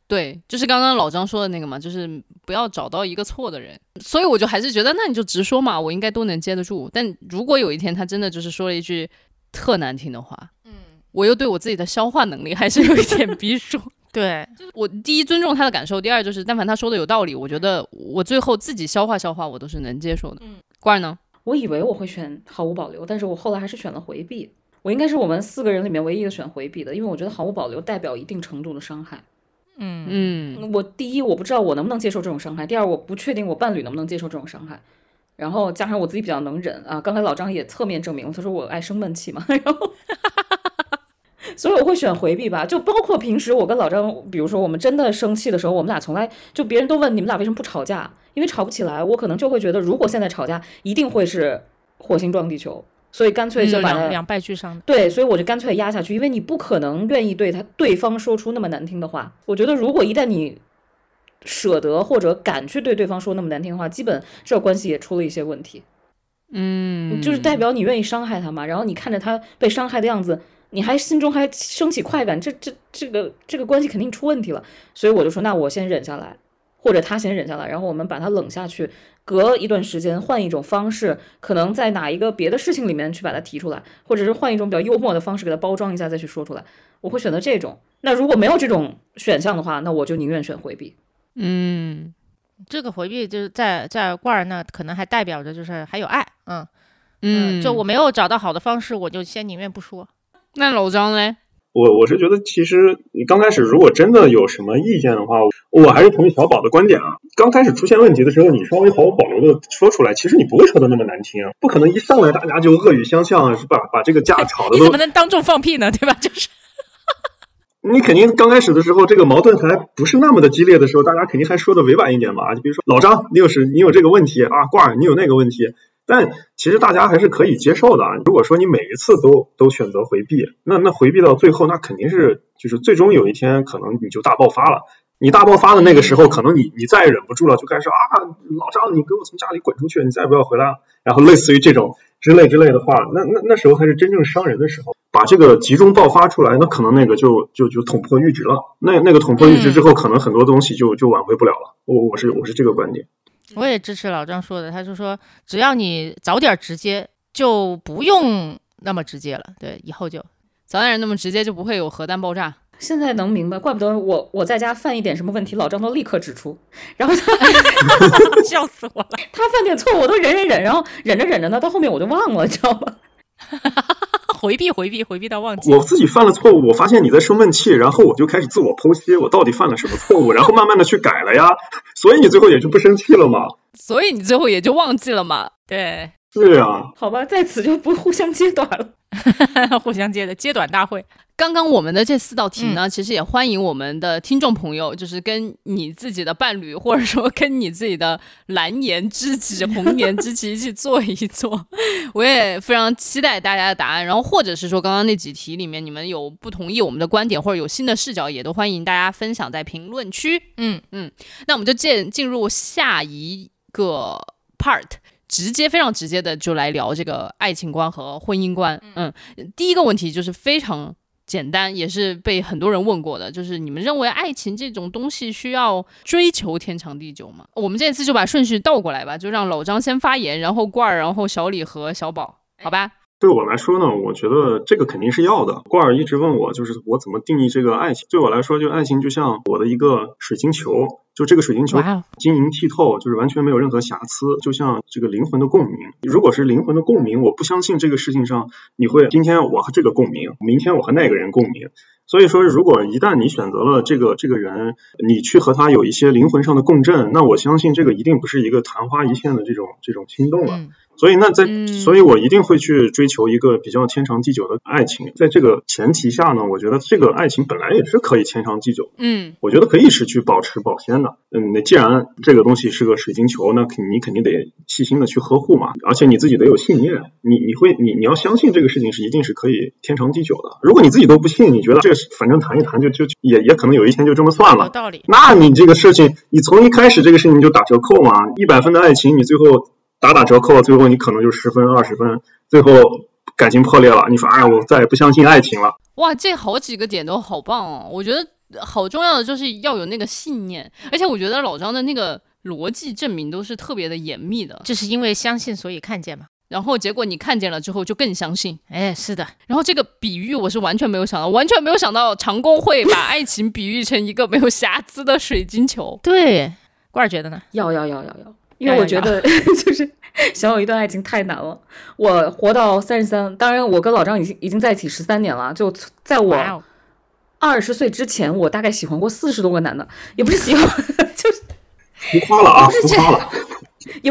对，就是刚刚老张说的那个嘛，就是不要找到一个错的人。所以我就还是觉得，那你就直说嘛，我应该都能接得住。但如果有一天他真的就是说了一句特难听的话，我又对我自己的消化能力还是有一点逼数。对，就是我第一尊重他的感受，第二就是但凡他说的有道理，我觉得我最后自己消化消化，我都是能接受的。罐儿呢？我以为我会选毫无保留，但是我后来还是选了回避。我应该是我们四个人里面唯一的选回避的，因为我觉得毫无保留代表一定程度的伤害。我第一我不知道我能不能接受这种伤害，第二我不确定我伴侣能不能接受这种伤害，然后加上我自己比较能忍啊。刚才老张也侧面证明了，他说我爱生闷气嘛，然后所以我会选回避吧。就包括平时我跟老张，比如说我们真的生气的时候，我们俩从来就别人都问你们俩为什么不吵架，因为吵不起来，我可能就会觉得如果现在吵架一定会是火星撞地球，所以干脆就把两败俱伤。对，所以我就干脆压下去，因为你不可能愿意对方说出那么难听的话。我觉得如果一旦你舍得或者敢去对对方说那么难听的话，基本这关系也出了一些问题。就是代表你愿意伤害他嘛，然后你看着他被伤害的样子，你还心中还升起快感，这个关系肯定出问题了。所以我就说，那我先忍下来，或者他先忍下来，然后我们把他冷下去，隔一段时间换一种方式，可能在哪一个别的事情里面去把它提出来，或者是换一种比较幽默的方式给它包装一下再去说出来。我会选择这种。那如果没有这种选项的话，那我就宁愿选回避。这个回避就是在罐儿呢，可能还代表着就是还有爱。就我没有找到好的方式，我就先宁愿不说。那老张嘞？我是觉得，其实你刚开始如果真的有什么意见的话，我还是同意小宝的观点啊。刚开始出现问题的时候，你稍微毫无保留的说出来，其实你不会说的那么难听，不可能一上来大家就恶语相向，是吧？把这个架吵的。你怎么能当众放屁呢？对吧？就是你肯定刚开始的时候，这个矛盾还不是那么的激烈的时候，大家肯定还说的委婉一点嘛。就比如说老张，你有这个问题啊，罐儿你有那个问题。但其实大家还是可以接受的啊。如果说你每一次都选择回避，那回避到最后，那肯定是就是最终有一天可能你就大爆发了。你大爆发的那个时候，可能你再也忍不住了，就开始老张，你给我从家里滚出去，你再也不要回来了。然后类似于这种之类的话，那时候才是真正伤人的时候。把这个集中爆发出来，那可能那个就捅破阈值了。那个捅破阈值之后，可能很多东西就挽回不了了。我是这个观点。我也支持老张说的，他就说只要你早点直接，就不用那么直接了。对，以后就早点那么直接，就不会有核弹爆炸。现在能明白，怪不得我在家犯一点什么问题，老张都立刻指出，然后他笑死我了。他犯点错我都忍，然后忍着忍着呢，到后面我就忘了，你知道吗？回避到忘记。我自己犯了错误，我发现你在生闷气，然后我就开始自我剖析，我到底犯了什么错误，然后慢慢的去改了呀，所以你最后也就不生气了嘛，所以你最后也就忘记了嘛。对，是啊。好吧，在此就不互相揭短了。互相揭短大会。刚刚我们的这四道题呢，其实也欢迎我们的听众朋友，就是跟你自己的伴侣，或者说跟你自己的蓝颜知己、红颜知己去做一做。我也非常期待大家的答案，然后或者是说刚刚那几题里面你们有不同意我们的观点，或者有新的视角，也都欢迎大家分享在评论区。那我们就进入下一个 part。非常直接的就来聊这个爱情观和婚姻观。第一个问题就是非常简单，也是被很多人问过的，就是你们认为爱情这种东西需要追求天长地久吗？我们这次就把顺序倒过来吧，就让老张先发言，然后罐儿，然后小李和小宝，好吧？对我来说呢，我觉得这个肯定是要的。罐儿一直问我，就是我怎么定义这个爱情。对我来说，就爱情就像我的一个水晶球，就这个水晶球晶莹剔透，就是完全没有任何瑕疵，就像这个灵魂的共鸣。如果是灵魂的共鸣，我不相信这个事情上你会今天我和这个共鸣，明天我和那个人共鸣。所以说，如果一旦你选择了这个人，你去和他有一些灵魂上的共振，那我相信这个一定不是一个昙花一现的这种心动了。所以我一定会去追求一个比较天长地久的爱情。在这个前提下呢，我觉得这个爱情本来也是可以天长地久，我觉得可以是去保持保鲜的。那既然这个东西是个水晶球，那你肯定得细心的去呵护嘛，而且你自己得有信念，你要相信这个事情是一定是可以天长地久的。如果你自己都不信，你觉得这个反正谈一谈就也可能有一天就这么算了，有道理。那你这个事情，你从一开始这个事情就打折扣嘛，100分的爱情你最后打折扣，最后你可能就10分20分，最后感情破裂了，你说哎，我再也不相信爱情了。哇，这好几个点都好棒哦！我觉得好重要的就是要有那个信念，而且我觉得老张的那个逻辑证明都是特别的严密的，就是因为相信所以看见嘛。然后结果你看见了之后就更相信。哎，是的。然后这个比喻我是完全没有想到长工会把爱情比喻成一个没有瑕疵的水晶球。对，罐儿觉得呢？要因为我觉得就是想有一段爱情太难了。我活到33，当然我跟老张已经在一起13年了。就在我20岁之前，我大概喜欢过40多个男的，也不是喜欢，就是浮夸了，也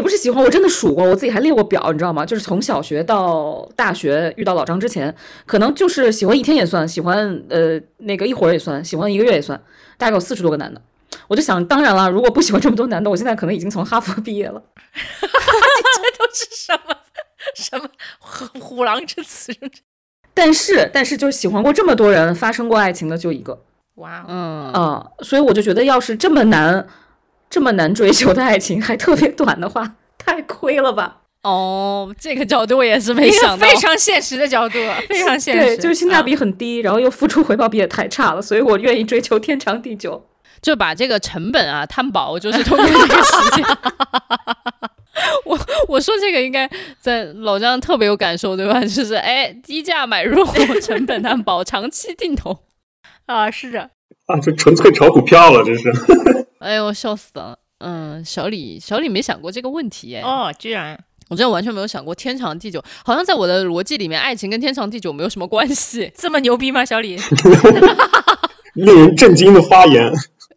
不是喜欢。我真的数过，我自己还列过表，你知道吗？就是从小学到大学遇到老张之前，可能就是喜欢1天也算，喜欢一会儿也算，喜欢1个月也算，大概有40多个男的。我就想，当然了，如果不喜欢这么多男的，我现在可能已经从哈佛毕业了。这都是什么虎狼之词？但是就是喜欢过这么多人，发生过爱情的就一个。哇，所以我就觉得，要是这么难追求的爱情还特别短的话，太亏了吧。哦，这个角度我也是没想到，非常现实的角度，非常现实。对，就是性价比很低，然后又付出回报比也太差了，所以我愿意追求天长地久。就把这个成本啊摊薄，就是通过这个时间。我说这个应该在老张特别有感受，对吧？就是低价买入，成本摊薄，长期定投啊，是的啊，这纯粹炒股票了，这是。哎呦，笑死了。小李没想过这个问题居然。我真的完全没有想过天长地久，好像在我的逻辑里面，爱情跟天长地久没有什么关系。这么牛逼吗，小李？令人震惊的发言。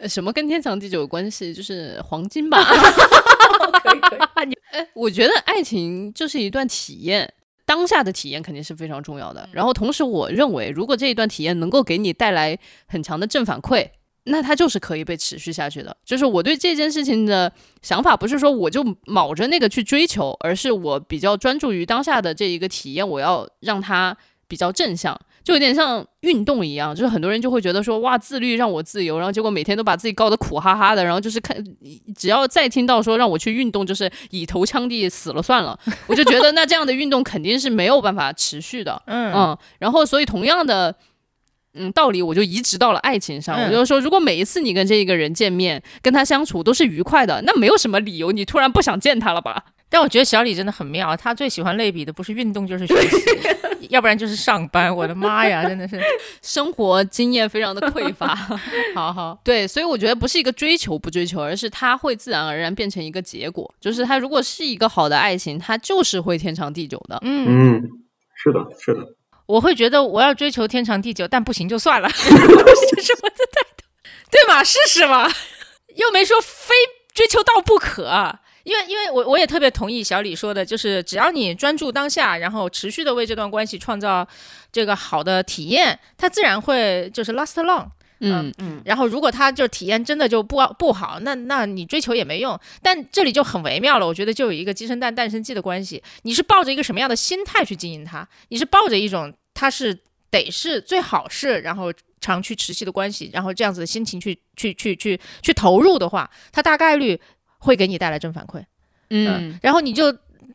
什么跟天长地久有关系？就是黄金吧。可以。我觉得爱情就是一段体验，当下的体验肯定是非常重要的。然后同时我认为，如果这一段体验能够给你带来很强的正反馈，那它就是可以被持续下去的。就是我对这件事情的想法不是说我就卯着那个去追求，而是我比较专注于当下的这一个体验，我要让它比较正向。就有点像运动一样，就是很多人就会觉得说，哇，自律让我自由，然后结果每天都把自己搞得苦哈哈的，然后就是只要再听到说让我去运动，就是以头枪地死了算了。我就觉得那这样的运动肯定是没有办法持续的。然后所以同样的道理我就移植到了爱情上。我就说，如果每一次你跟这一个人见面，跟他相处都是愉快的，那没有什么理由你突然不想见他了吧。但我觉得小李真的很妙，他最喜欢类比的不是运动就是学习，要不然就是上班。我的妈呀，真的是生活经验非常的匮乏。好，对，所以我觉得不是一个追求不追求，而是它会自然而然变成一个结果。就是它如果是一个好的爱情，它就是会天长地久的。是的是的，我会觉得我要追求天长地久，但不行就算了，这是我的态度，对嘛，试试嘛，又没说非追求到不可。因为我也特别同意小李说的，就是只要你专注当下，然后持续的为这段关系创造这个好的体验，它自然会就是 last long。嗯，然后如果他就是体验真的就不好，那你追求也没用。但这里就很微妙了，我觉得就有一个鸡生蛋蛋生鸡的关系，你是抱着一个什么样的心态去经营它？你是抱着一种它是得是最好是，然后长期持续的关系，然后这样子的心情去投入的话，它大概率会给你带来正反馈。嗯，然后你就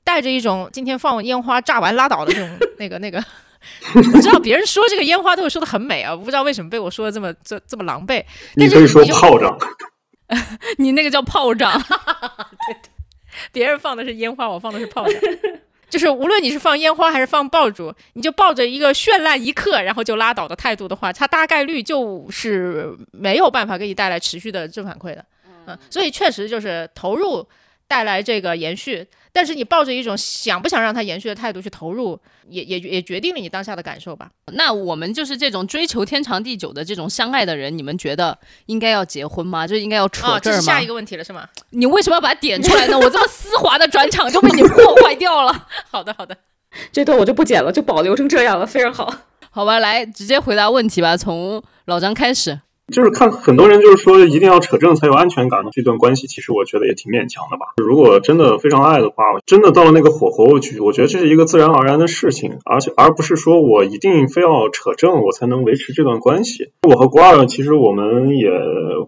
带着一种今天放烟花炸完拉倒的这种那个。我知道别人说这个烟花都会说得很美啊，我不知道为什么被我说的这么狼狈。但是你可以说炮仗，你那个叫炮仗。对对，别人放的是烟花，我放的是炮仗。就是无论你是放烟花还是放爆竹，你就抱着一个绚烂一刻然后就拉倒的态度的话，它大概率就是没有办法给你带来持续的正反馈的。嗯，所以确实就是投入带来这个延续，但是你抱着一种想不想让它延续的态度去投入，也决定了你当下的感受吧。那我们就是这种追求天长地久的这种相爱的人，你们觉得应该要结婚吗？就应该要扯这儿吗？哦，这是下一个问题了是吗？你为什么要把它点出来呢？我这么丝滑的转场就被你破坏掉了。好的，这段我就不剪了，就保留成这样了，非常好。好吧，来直接回答问题吧，从老张开始。就是看很多人就是说一定要扯证才有安全感，这段关系其实我觉得也挺勉强的吧。如果真的非常爱的话，真的到了那个火候去，我觉得这是一个自然而然的事情，而不是说我一定非要扯证我才能维持这段关系。我和郭二其实我们也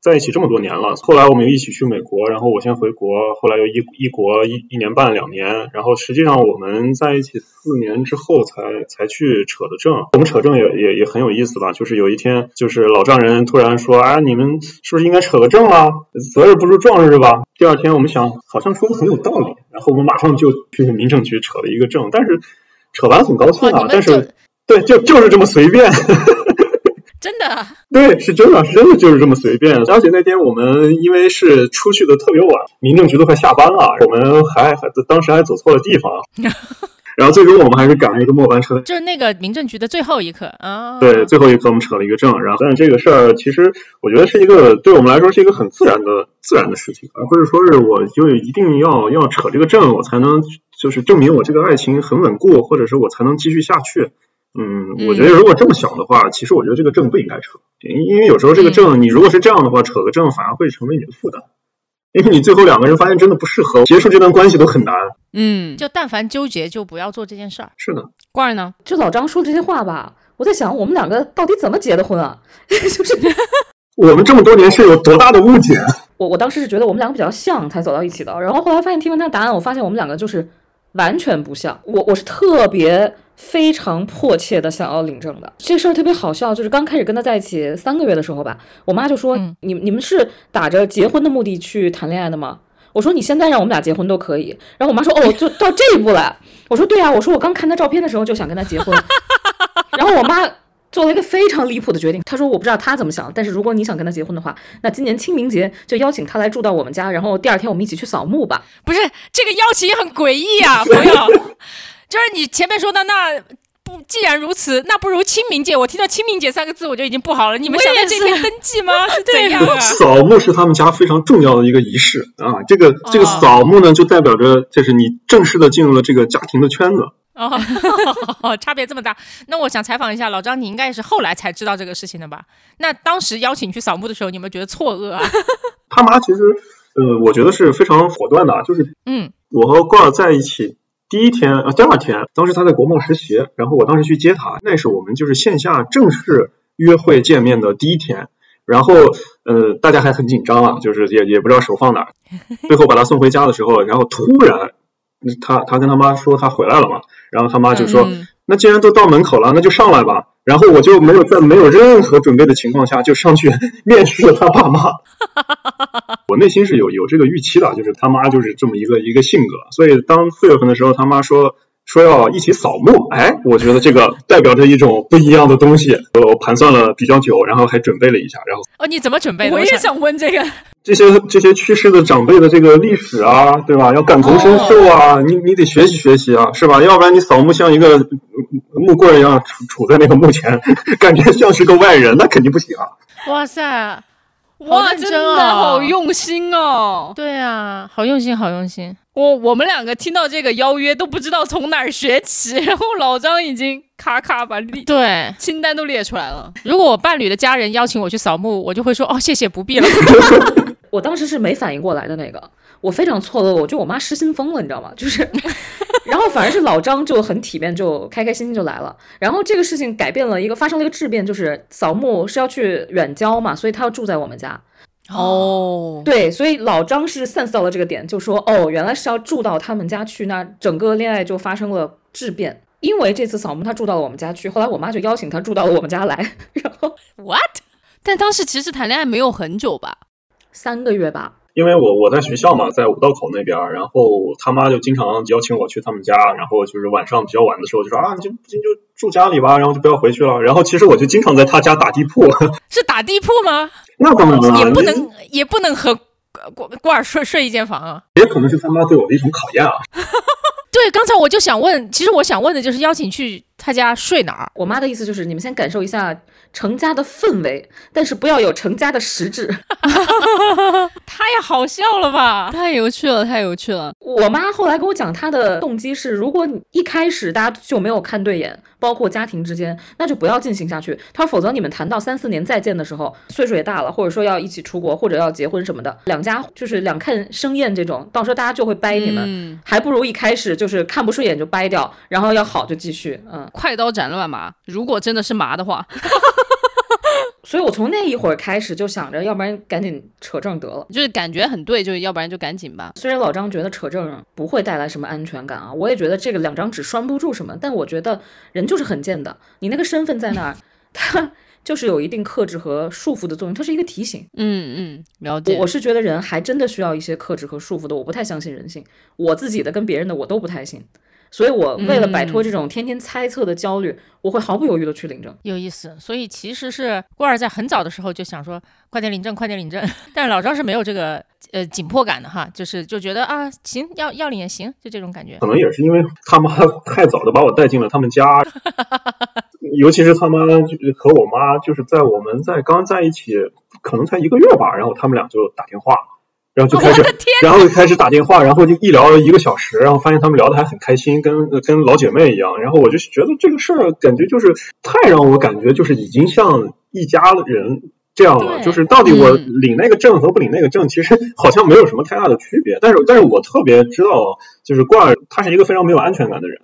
在一起这么多年了，后来我们又一起去美国，然后我先回国，后来又一国 一年半两年，然后实际上我们在一起4年之后才去扯的证。我们扯证也很有意思吧，就是有一天就是老丈人突然说啊，你们是不是应该扯个证啊，择日不如撞日吧。第二天我们想好像说的很有道理，然后我们马上就去民政局扯了一个证，但是扯完很高兴啊，但是对就是这么随便。真的对，是真的就是这么随便。而且那天我们因为是出去的特别晚，民政局都快下班了，我们还当时还走错了地方。然后最终我们还是赶了一个末班车，就是那个民政局的最后一刻啊。对，最后一刻我们扯了一个证，然后但这个事儿其实我觉得是一个对我们来说是一个很自然的事情，而不是说是我就一定要扯这个证我才能就是证明我这个爱情很稳固，或者是我才能继续下去。嗯，我觉得如果这么想的话，其实我觉得这个证不应该扯，因为有时候这个证你如果是这样的话，扯个证反而会成为你的负担。因为你最后两个人发现真的不适合，结束这段关系都很难。嗯，就但凡纠结就不要做这件事儿。是的。罐儿呢？就老张说这些话吧，我在想我们两个到底怎么结的婚啊？就是我们这么多年是有多大的误解？我当时是觉得我们两个比较像才走到一起的，然后后来发现听完他的答案，我发现我们两个就是完全不像。我是特别非常迫切的想要领证的。这事儿特别好笑，就是刚开始跟他在一起3个月的时候吧，我妈就说你们是打着结婚的目的去谈恋爱的吗？我说你现在让我们俩结婚都可以。然后我妈说哦，就到这一步了。我说对啊，我说我刚看他照片的时候就想跟他结婚。然后我妈做了一个非常离谱的决定，她说我不知道她怎么想，但是如果你想跟她结婚的话，那今年清明节就邀请她来住到我们家，然后第二天我们一起去扫墓吧。不是，这个邀请也很诡异啊，朋友。就是你前面说的那不，既然如此，那不如清明节。我听到清明节3个字我就已经不好了。你们想在这天登记吗？是怎样啊？扫墓是他们家非常重要的一个仪式啊。这个扫墓呢，就代表着就是你正式的进入了这个家庭的圈子。哦，差别这么大。那我想采访一下老张，你应该也是后来才知道这个事情的吧？那当时邀请去扫墓的时候，你们觉得错愕啊？他妈其实，我觉得是非常果断的，就是我和罐儿在一起。第一天啊，第二天，当时他在国贸实习，然后我当时去接他，那是我们就是线下正式约会见面的第一天，然后大家还很紧张啊，就是也不知道手放哪儿，最后把他送回家的时候，然后突然他跟他妈说他回来了嘛，然后他妈就说那既然都到门口了，那就上来吧，然后我就没有任何准备的情况下就上去面试了他爸妈。我内心是有这个预期的，就是他妈就是这么一个性格，所以当4月份的时候他妈说说要一起扫墓，哎，我觉得这个代表着一种不一样的东西。我盘算了比较久，然后还准备了一下，然后哦，你怎么准备的？我也想问这个。这些去世的长辈的这个历史啊，对吧？要感同身受啊，哦、你得学习学习啊，是吧？要不然你扫墓像一个木棍一样杵在那个墓前，感觉像是个外人，那肯定不行啊。哇塞！哇，真的好用心哦！对啊，好用心，好用心。我们两个听到这个邀约都不知道从哪儿学起，然后老张已经咔咔把对清单都列出来了。如果我伴侣的家人邀请我去扫墓，我就会说哦，谢谢不必了。我当时是没反应过来的那个，我非常错愕，我觉得我妈失心疯了，你知道吗？就是。然后反而是老张就很体面，就开开心心就来了。然后这个事情发生了一个质变，就是扫墓是要去远郊嘛，所以他要住在我们家。哦，对，所以老张是 sense 到了这个点，就说哦，原来是要住到他们家去，那整个恋爱就发生了质变。因为这次扫墓他住到了我们家去，后来我妈就邀请他住到了我们家来。然后 what？ 但当时其实谈恋爱没有很久吧，3个月吧。因为我在学校嘛，在五道口那边，然后他妈就经常邀请我去他们家，然后就是晚上比较晚的时候就说啊，你就住家里吧，然后就不要回去了。然后其实我就经常在他家打地铺。是打地铺吗？那当然了，也不能和罐儿睡一间房啊。也可能是他妈对我的一种考验啊。对，刚才我就想问，其实我想问的就是邀请去他家睡哪儿？我妈的意思就是你们先感受一下成家的氛围，但是不要有成家的实质。太好笑了吧，太有趣了，太有趣了。我妈后来跟我讲她的动机是，如果你一开始大家就没有看对眼，包括家庭之间，那就不要进行下去。她说否则你们谈到3-4年再见的时候，岁数也大了，或者说要一起出国或者要结婚什么的，两家就是两看生厌这种，到时候大家就会掰你们、还不如一开始就是看不顺眼就掰掉，然后要好就继续快刀斩乱麻，如果真的是麻的话。所以我从那一会儿开始就想着，要不然赶紧扯证得了，就是感觉很对，就要不然就赶紧吧。虽然老张觉得扯证不会带来什么安全感啊，我也觉得这个两张纸拴不住什么，但我觉得人就是很贱的，你那个身份在那儿，他就是有一定克制和束缚的作用，它是一个提醒。了解。我是觉得人还真的需要一些克制和束缚的，我不太相信人性，我自己的跟别人的我都不太信。所以我为了摆脱这种天天猜测的焦虑、我会毫不犹豫的去领证。有意思。所以其实是罐儿在很早的时候就想说快点领证快点领证，但是老张是没有这个紧迫感的哈，就觉得啊行，要领也行，就这种感觉。可能也是因为他妈太早的把我带进了他们家。尤其是他妈和我妈就是在我们在刚在一起可能才1个月吧，然后他们俩就打电话，然后就开始打电话，然后就一聊1个小时，然后发现他们聊得还很开心，跟老姐妹一样。然后我就觉得这个事儿感觉就是太让我感觉就是已经像一家人这样了，就是到底我领那个证和不领那个证其实好像没有什么太大的区别。但是我特别知道就是罐儿他是一个非常没有安全感的人。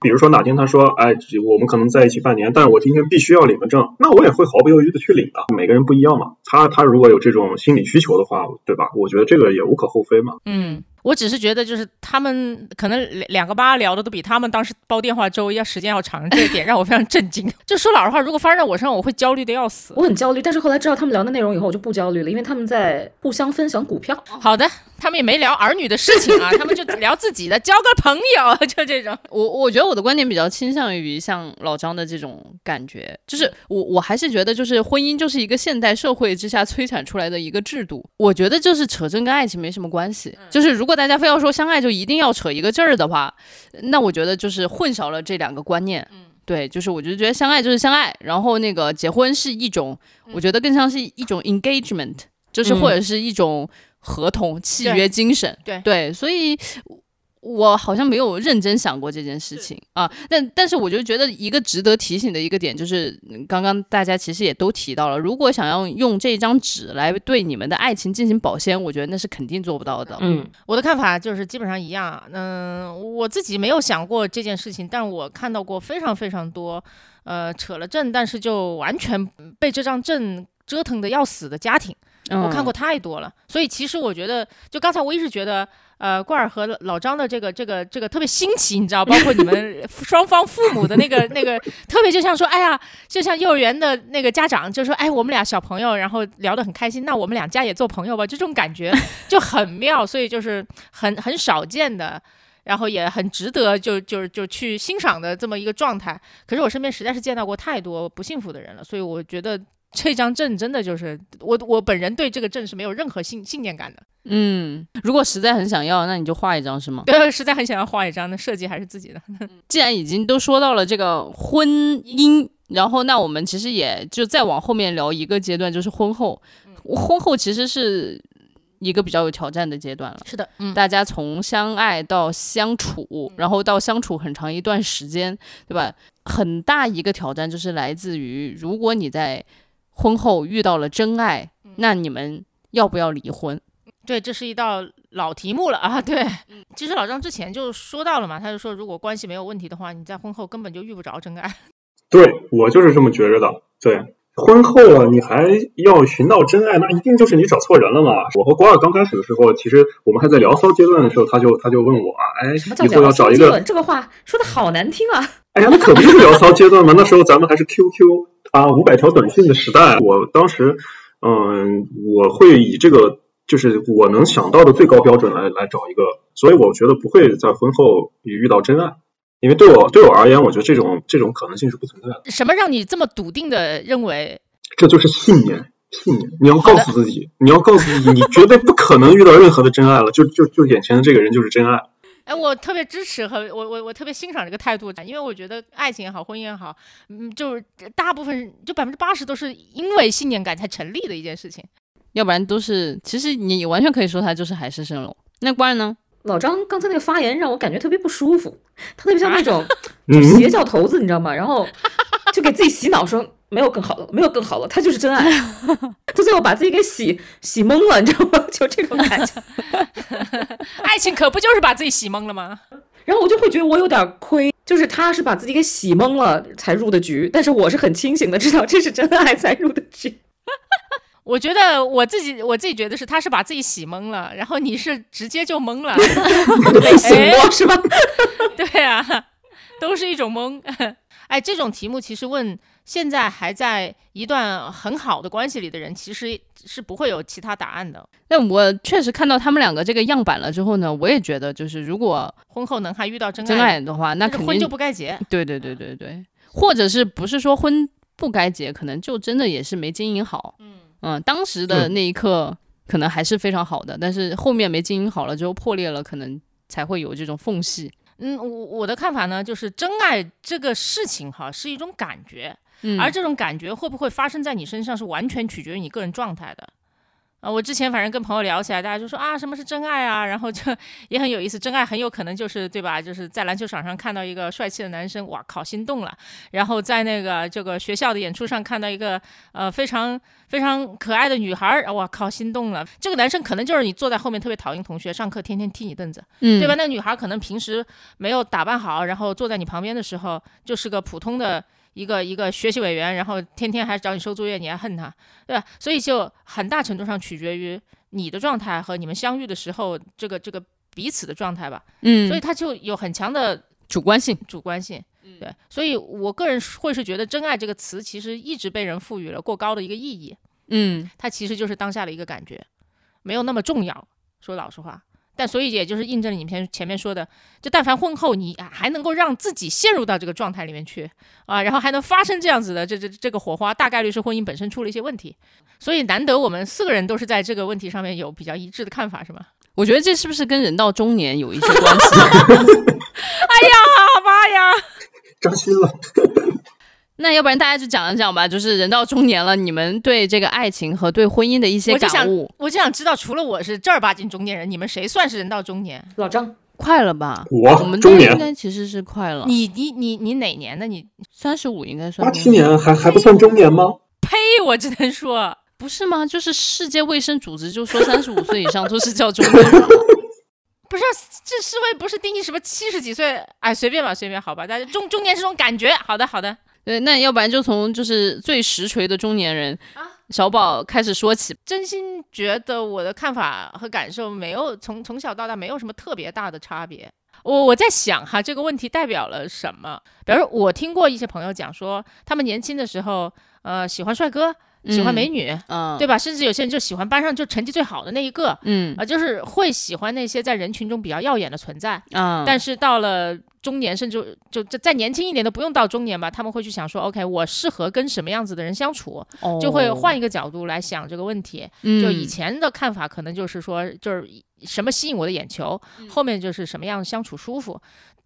比如说哪天他说哎，我们可能在一起5年，但是我今天必须要领个证，那我也会毫不犹豫的去领的。每个人不一样嘛，他如果有这种心理需求的话，对吧，我觉得这个也无可厚非嘛。我只是觉得就是他们可能2个8聊的都比他们当时煲电话粥要时间要长，这一点让我非常震惊。就说老实话，如果发生在我身上我会焦虑的要死。我很焦虑，但是后来知道他们聊的内容以后我就不焦虑了，因为他们在互相分享股票。好的，他们也没聊儿女的事情啊，他们就聊自己的，交个朋友，就这种。我觉得我的观点比较倾向于像老张的这种感觉，就是我还是觉得就是婚姻就是一个现代社会之下催产出来的一个制度。我觉得就是扯证跟爱情没什么关系，就是如果大家非要说相爱就一定要扯一个劲儿的话，那我觉得就是混淆了这两个观念。对，就是我就觉得相爱就是相爱，然后那个结婚是一种，我觉得更像是一种 engagement， 就是或者是一种合同、契约精神。对，所以我好像没有认真想过这件事情啊。但是我就觉得一个值得提醒的一个点就是刚刚大家其实也都提到了，如果想要用这张纸来对你们的爱情进行保鲜，我觉得那是肯定做不到的。我的看法就是基本上一样。我自己没有想过这件事情，但我看到过非常非常多扯了证但是就完全被这张证折腾的要死的家庭，我看过太多了。所以其实我觉得就刚才我一直觉得罐儿和老张的这个特别新奇，你知道，包括你们双方父母的那个特别，就像说哎呀，就像幼儿园的那个家长就说哎，我们俩小朋友然后聊得很开心，那我们两家也做朋友吧，这种感觉就很妙。所以就是很少见的然后也很值得就去欣赏的这么一个状态。可是我身边实在是见到过太多不幸福的人了，所以我觉得这张证真的就是我本人对这个证是没有任何信念感的。嗯，如果实在很想要，那你就画一张是吗？对，实在很想要画一张，那设计还是自己的。既然已经都说到了这个婚姻，然后那我们其实也就再往后面聊一个阶段，就是婚后。婚后其实是一个比较有挑战的阶段了。是的，嗯，大家从相爱到相处，然后到相处很长一段时间，对吧？很大一个挑战就是来自于，如果你在婚后遇到了真爱，那你们要不要离婚？对，这是一道老题目了啊！对，其实老张之前就说到了嘛，他就说如果关系没有问题的话，你在婚后根本就遇不着真爱。对，我就是这么觉着的。对，婚后啊，你还要寻到真爱，那一定就是你找错人了嘛。我和关儿刚开始的时候，其实我们还在聊骚阶段的时候，他就问我，哎，以后要找一个，这个话说的好难听啊。哎呀，那可不就是聊骚阶段吗？那时候咱们还是 QQ 发500条短信的时代。我当时，我会以这个就是我能想到的最高标准来找一个，所以我觉得不会在婚后也遇到真爱。因为对我而言，我觉得这种可能性是不存在的。什么让你这么笃定的认为？这就是信念。你要告诉自己，你绝对不可能遇到任何的真爱了，就眼前的这个人就是真爱。哎，我特别支持和我特别欣赏这个态度，因为我觉得爱情也好，婚姻也好，就是大部分就80%都是因为信念感才成立的一件事情，要不然都是其实你完全可以说它就是海市蜃楼。那关儿呢？老张刚才那个发言让我感觉特别不舒服，他特别像那种邪教头子，你知道吗？然后就给自己洗脑说没有更好了，没有更好了，他就是真爱，就最后把自己给洗懵了，你知道吗？就这种感觉，爱情可不就是把自己洗懵了吗？然后我就会觉得我有点亏，就是他是把自己给洗懵了才入的局，但是我是很清醒的知道这是真爱才入的局。我觉得我自己觉得是，他是把自己洗懵了，然后你是直接就懵了，被洗懵是吧？对啊，都是一种懵。哎，这种题目其实问现在还在一段很好的关系里的人，其实是不会有其他答案的。但我确实看到他们两个这个样板了之后呢，我也觉得就是如果婚后能还遇到真爱的话，那肯定婚就不该结。对对对对对，或者是不是说婚不该结，可能就真的也是没经营好。当时的那一刻可能还是非常好的，但是后面没经营好了之后破裂了，可能才会有这种缝隙。我的看法呢，就是真爱这个事情哈，是一种感觉，而这种感觉会不会发生在你身上，是完全取决于你个人状态的。我之前反正跟朋友聊起来，大家就说啊，什么是真爱啊，然后就也很有意思，真爱很有可能就是对吧，就是在篮球场上看到一个帅气的男生，哇靠，心动了，然后在那个这个学校的演出上看到一个非常非常可爱的女孩，哇靠，心动了，这个男生可能就是你坐在后面特别讨厌同学，上课天天踢你凳子，对吧？那女孩可能平时没有打扮好，然后坐在你旁边的时候就是个普通的一个学习委员，然后天天还找你收作业，你还恨他，对吧？所以就很大程度上取决于你的状态和你们相遇的时候这个彼此的状态吧。所以他就有很强的主观性，对。所以我个人会是觉得真爱这个词其实一直被人赋予了过高的一个意义，它其实就是当下的一个感觉，没有那么重要，说老实话。但所以也就是印证了你前面说的，就但凡婚后你还能够让自己陷入到这个状态里面去啊，然后还能发生这样子的这个火花，大概率是婚姻本身出了一些问题。所以难得我们四个人都是在这个问题上面有比较一致的看法，是吗？我觉得这是不是跟人到中年有一些关系？哎呀妈呀，扎心了。那要不然大家就讲一讲吧，就是人到中年了，你们对这个爱情和对婚姻的一些感悟。我就想知道，除了我是正儿八经中年人，你们谁算是人到中年？老张快了吧？我们都应该其实是快了。你哪年的？你35应该算87年，还不算中年吗？呸！我只能说不是吗？就是世界卫生组织就说35岁以上都是叫中年了。不是，这世卫不是定义什么70几岁？哎，随便吧，随便好吧，大家中年是种感觉。好的，好的。对，那要不然就从就是最实锤的中年人小宝开始说起。真心觉得我的看法和感受没有从小到大没有什么特别大的差别。我在想哈，这个问题代表了什么？比如说我听过一些朋友讲说，他们年轻的时候喜欢帅哥，喜欢美女、嗯、对吧、嗯、甚至有些人就喜欢班上就成绩最好的那一个，嗯、就是会喜欢那些在人群中比较耀眼的存在、嗯、但是到了中年，甚至就再年轻一点都不用到中年吧，他们会去想说 OK 我适合跟什么样子的人相处、哦、就会换一个角度来想这个问题、嗯、就以前的看法可能就是说就是什么吸引我的眼球、嗯、后面就是什么样相处舒服，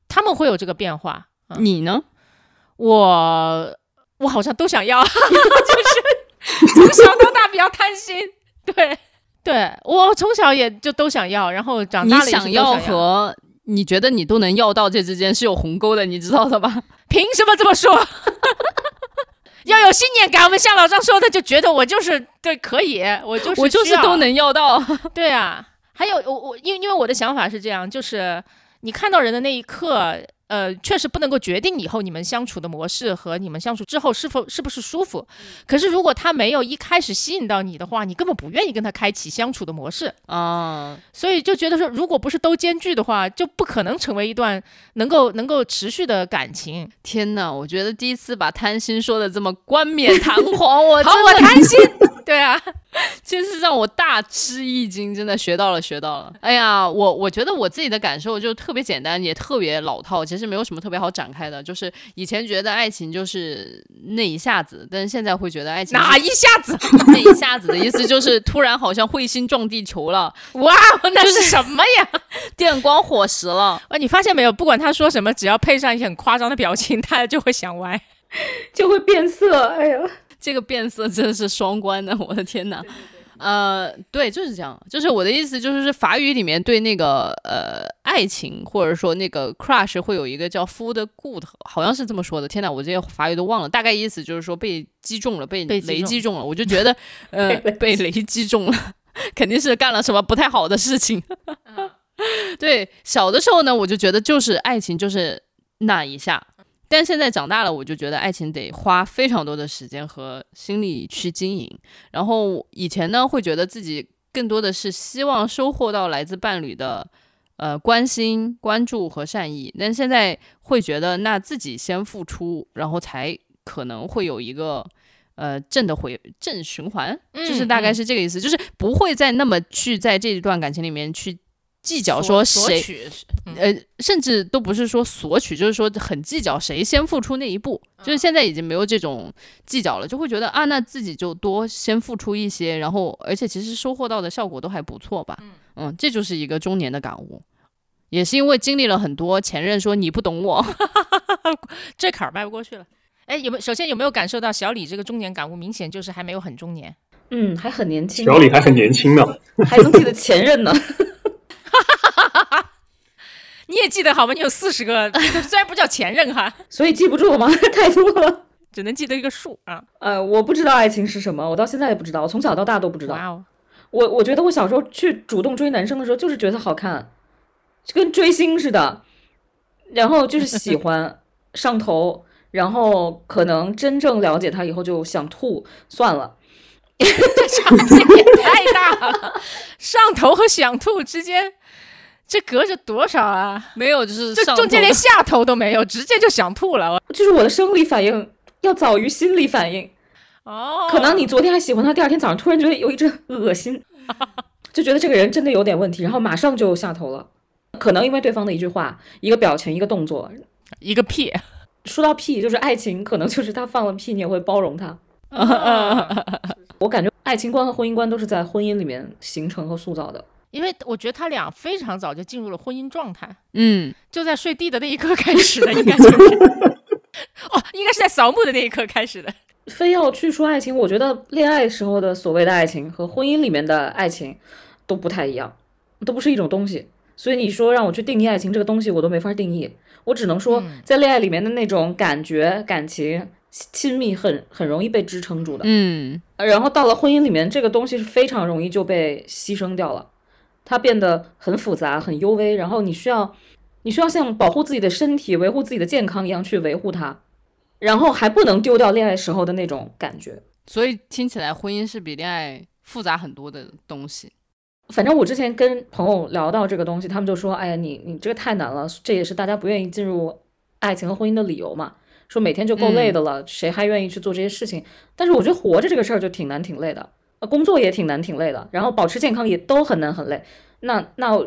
他们会有这个变化、嗯、你呢？我好像都想要就是从小到大比较贪心，对对，我从小也就都想要，然后长大了也是都想要。你想要和你觉得你都能要到这之间是有鸿沟的，你知道的吧？凭什么这么说？要有信念感，我们像老张说的，就觉得我就是对可以，我就是都能要到。对啊，还有我因为我的想法是这样，就是你看到人的那一刻，确实不能够决定以后你们相处的模式和你们相处之后是不是舒服。可是如果他没有一开始吸引到你的话，你根本不愿意跟他开启相处的模式啊、嗯。所以就觉得说，如果不是都兼具的话，就不可能成为一段能够持续的感情。天哪，我觉得第一次把贪心说的这么冠冕堂皇，我真的好，我贪心。对啊，真是让我大吃一惊，真的学到了。哎呀，我觉得我自己的感受就特别简单，也特别老套，其实没有什么特别好展开的。就是以前觉得爱情就是那一下子，但是现在会觉得爱情哪一下子？那一下子的意思就是突然好像彗星撞地球了，哇，那是什么呀？电光火石了。你发现没有？不管他说什么，只要配上一些很夸张的表情，大家就会想歪，就会变色。哎呀。这个变色真的是双关的，我的天哪！对，就是这样。就是我的意思，就是法语里面对那个爱情或者说那个 crush 会有一个叫 “food good”， 好像是这么说的。天哪，我这些法语都忘了。大概意思就是说被击中了，被雷击中了。我就觉得，被雷击中了，肯定是干了什么不太好的事情。对，小的时候呢，我就觉得就是爱情就是那一下。但现在长大了，我就觉得爱情得花非常多的时间和心力去经营。然后以前呢，会觉得自己更多的是希望收获到来自伴侣的关心、关注和善意。但现在会觉得，那自己先付出，然后才可能会有一个正循环，就是大概是这个意思，就是不会再那么去在这一段感情里面去。计较说谁甚至都不是说索取，就是说很计较谁先付出那一步，就是现在已经没有这种计较了，就会觉得啊，那自己就多先付出一些，然后而且其实收获到的效果都还不错吧。嗯，这就是一个中年的感悟，也是因为经历了很多前任说你不懂我这坎儿迈不过去了。首先有没有感受到小李这个中年感悟明显就是还没有很中年？嗯，还很年轻。小李还很年轻呢，还能记得前任呢你也记得好吗？你有40个，虽然不叫前任哈，所以记不住吗？太多了，只能记得一个数啊。我不知道爱情是什么，我到现在也不知道，我从小到大都不知道。Wow. 我觉得我小时候去主动追男生的时候，就是觉得好看，就跟追星似的，然后就是喜欢上头，然后可能真正了解他以后就想吐，算了。这也太大了，上头和想吐之间。这隔着多少啊？没有，就是这中间连下头都没有，直接就想吐了。就是我的生理反应要早于心理反应。哦，可能你昨天还喜欢他，第二天早上突然觉得有一阵恶心，就觉得这个人真的有点问题，然后马上就下头了。可能因为对方的一句话、一个表情、一个动作、一个屁。说到屁，就是爱情，可能就是他放了屁，你也会包容他。我感觉爱情观和婚姻观都是在婚姻里面形成和塑造的。因为我觉得他俩非常早就进入了婚姻状态，嗯，就在睡地的那一刻开始的，应该就是，哦，应该是在扫墓的那一刻开始的。非要去说爱情，我觉得恋爱时候的所谓的爱情和婚姻里面的爱情都不太一样，都不是一种东西。所以你说让我去定义爱情这个东西，我都没法定义。我只能说，在恋爱里面的那种感觉、感情、亲密很容易被支撑住的，嗯。然后到了婚姻里面，这个东西是非常容易就被牺牲掉了。它变得很复杂很幽微，然后你需要像保护自己的身体维护自己的健康一样去维护它，然后还不能丢掉恋爱时候的那种感觉。所以听起来婚姻是比恋爱复杂很多的东西。反正我之前跟朋友聊到这个东西，他们就说哎呀你这个太难了，这也是大家不愿意进入爱情和婚姻的理由嘛。说每天就够累的了，谁还愿意去做这些事情？但是我觉得活着这个事儿就挺难挺累的，工作也挺难挺累的，然后保持健康也都很难很累。那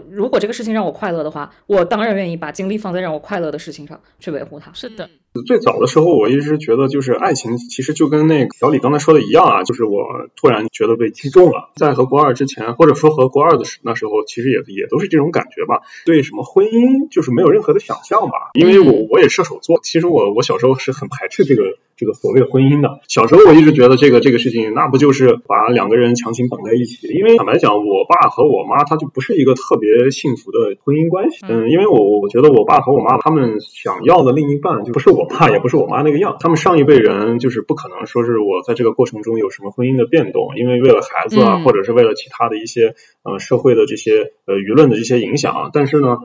如果这个事情让我快乐的话，我当然愿意把精力放在让我快乐的事情上去维护它。是的，最早的时候我一直觉得就是爱情其实就跟那个小李刚才说的一样啊，就是我突然觉得被击中了。在和国二之前，或者说和国二的那时候，其实也都是这种感觉吧，对什么婚姻就是没有任何的想象吧。因为我也射手座，其实我小时候是很排斥这个所谓的婚姻的。小时候我一直觉得这个事情那不就是把两个人强行绑在一起。因为坦白讲，我爸和我妈他就不是一个特别幸福的婚姻关系。因为我觉得我爸和我妈他们想要的另一半就不是我爸也不是我妈那个样。他们上一辈人就是不可能说是我在这个过程中有什么婚姻的变动，因为为了孩子啊，或者是为了其他的一些社会的这些舆论的这些影响啊。但是呢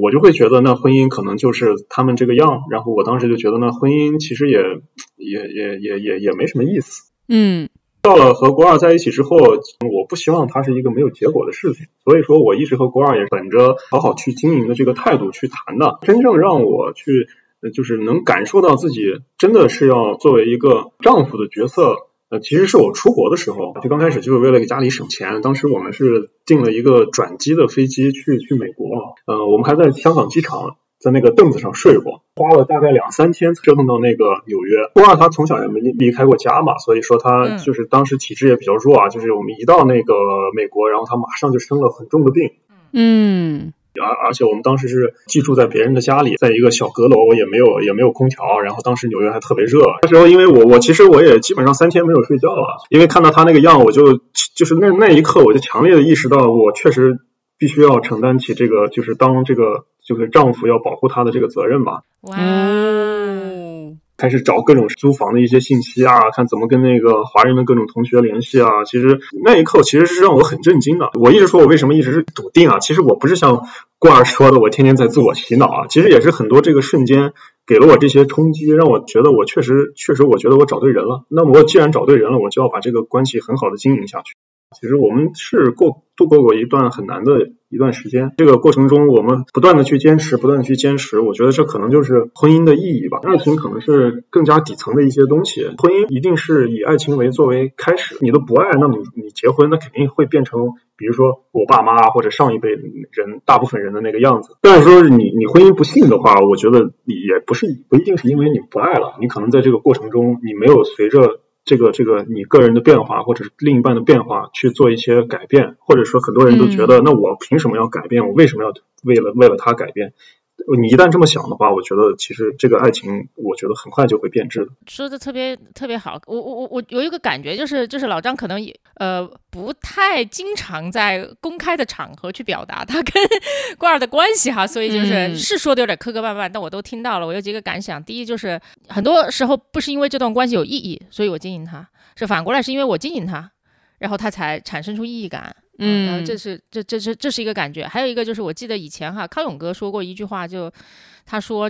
我就会觉得那婚姻可能就是他们这个样，然后我当时就觉得那婚姻其实也没什么意思。到了和国二在一起之后，我不希望它是一个没有结果的事情，所以说我一直和国二也本着好好去经营的这个态度去谈的。真正让我去就是能感受到自己真的是要作为一个丈夫的角色，其实是我出国的时候，就刚开始就是为了给家里省钱。当时我们是订了一个转机的飞机去美国，我们还在香港机场在那个凳子上睡过，花了大概2-3天折腾到那个纽约。郭二他从小也没离开过家嘛，所以说他就是当时体质也比较弱啊，就是我们一到那个美国，然后他马上就生了很重的病。而且我们当时是寄住在别人的家里，在一个小阁楼，也没有空调，然后当时纽约还特别热。那时候因为我其实我也基本上3天没有睡觉了，因为看到他那个样，我就是那一刻我就强烈的意识到，我确实必须要承担起这个就是当这个就是丈夫要保护他的这个责任吧。哇、开始找各种租房的一些信息啊，看怎么跟那个华人的各种同学联系啊。其实那一刻其实是让我很震惊的。我一直说我为什么一直是笃定啊，其实我不是像罐儿说的我天天在自我洗脑啊，其实也是很多这个瞬间给了我这些冲击，让我觉得我确实我觉得我找对人了。那么我既然找对人了，我就要把这个关系很好的经营下去。其实我们是度过一段很难的一段时间，这个过程中我们不断的去坚持，我觉得这可能就是婚姻的意义吧。爱情可能是更加底层的一些东西，婚姻一定是以爱情为作为开始。你都不爱，那你结婚那肯定会变成比如说我爸妈或者上一辈人大部分人的那个样子。但是说你婚姻不幸的话，我觉得也不一定是因为你不爱了，你可能在这个过程中你没有随着这个你个人的变化或者是另一半的变化去做一些改变，或者说很多人都觉得那我凭什么要改变，我为什么要为了他改变。你一旦这么想的话，我觉得其实这个爱情我觉得很快就会变质的。说的特别特别好。我有一个感觉，就是老张可能也不太经常在公开的场合去表达他跟罐儿的关系哈，所以是说的有点磕磕绊绊，但我都听到了。我有几个感想，第一就是很多时候不是因为这段关系有意义所以我经营它，是反过来是因为我经营它然后它才产生出意义感。这是一个感觉。还有一个就是我记得以前哈，康永哥说过一句话，他说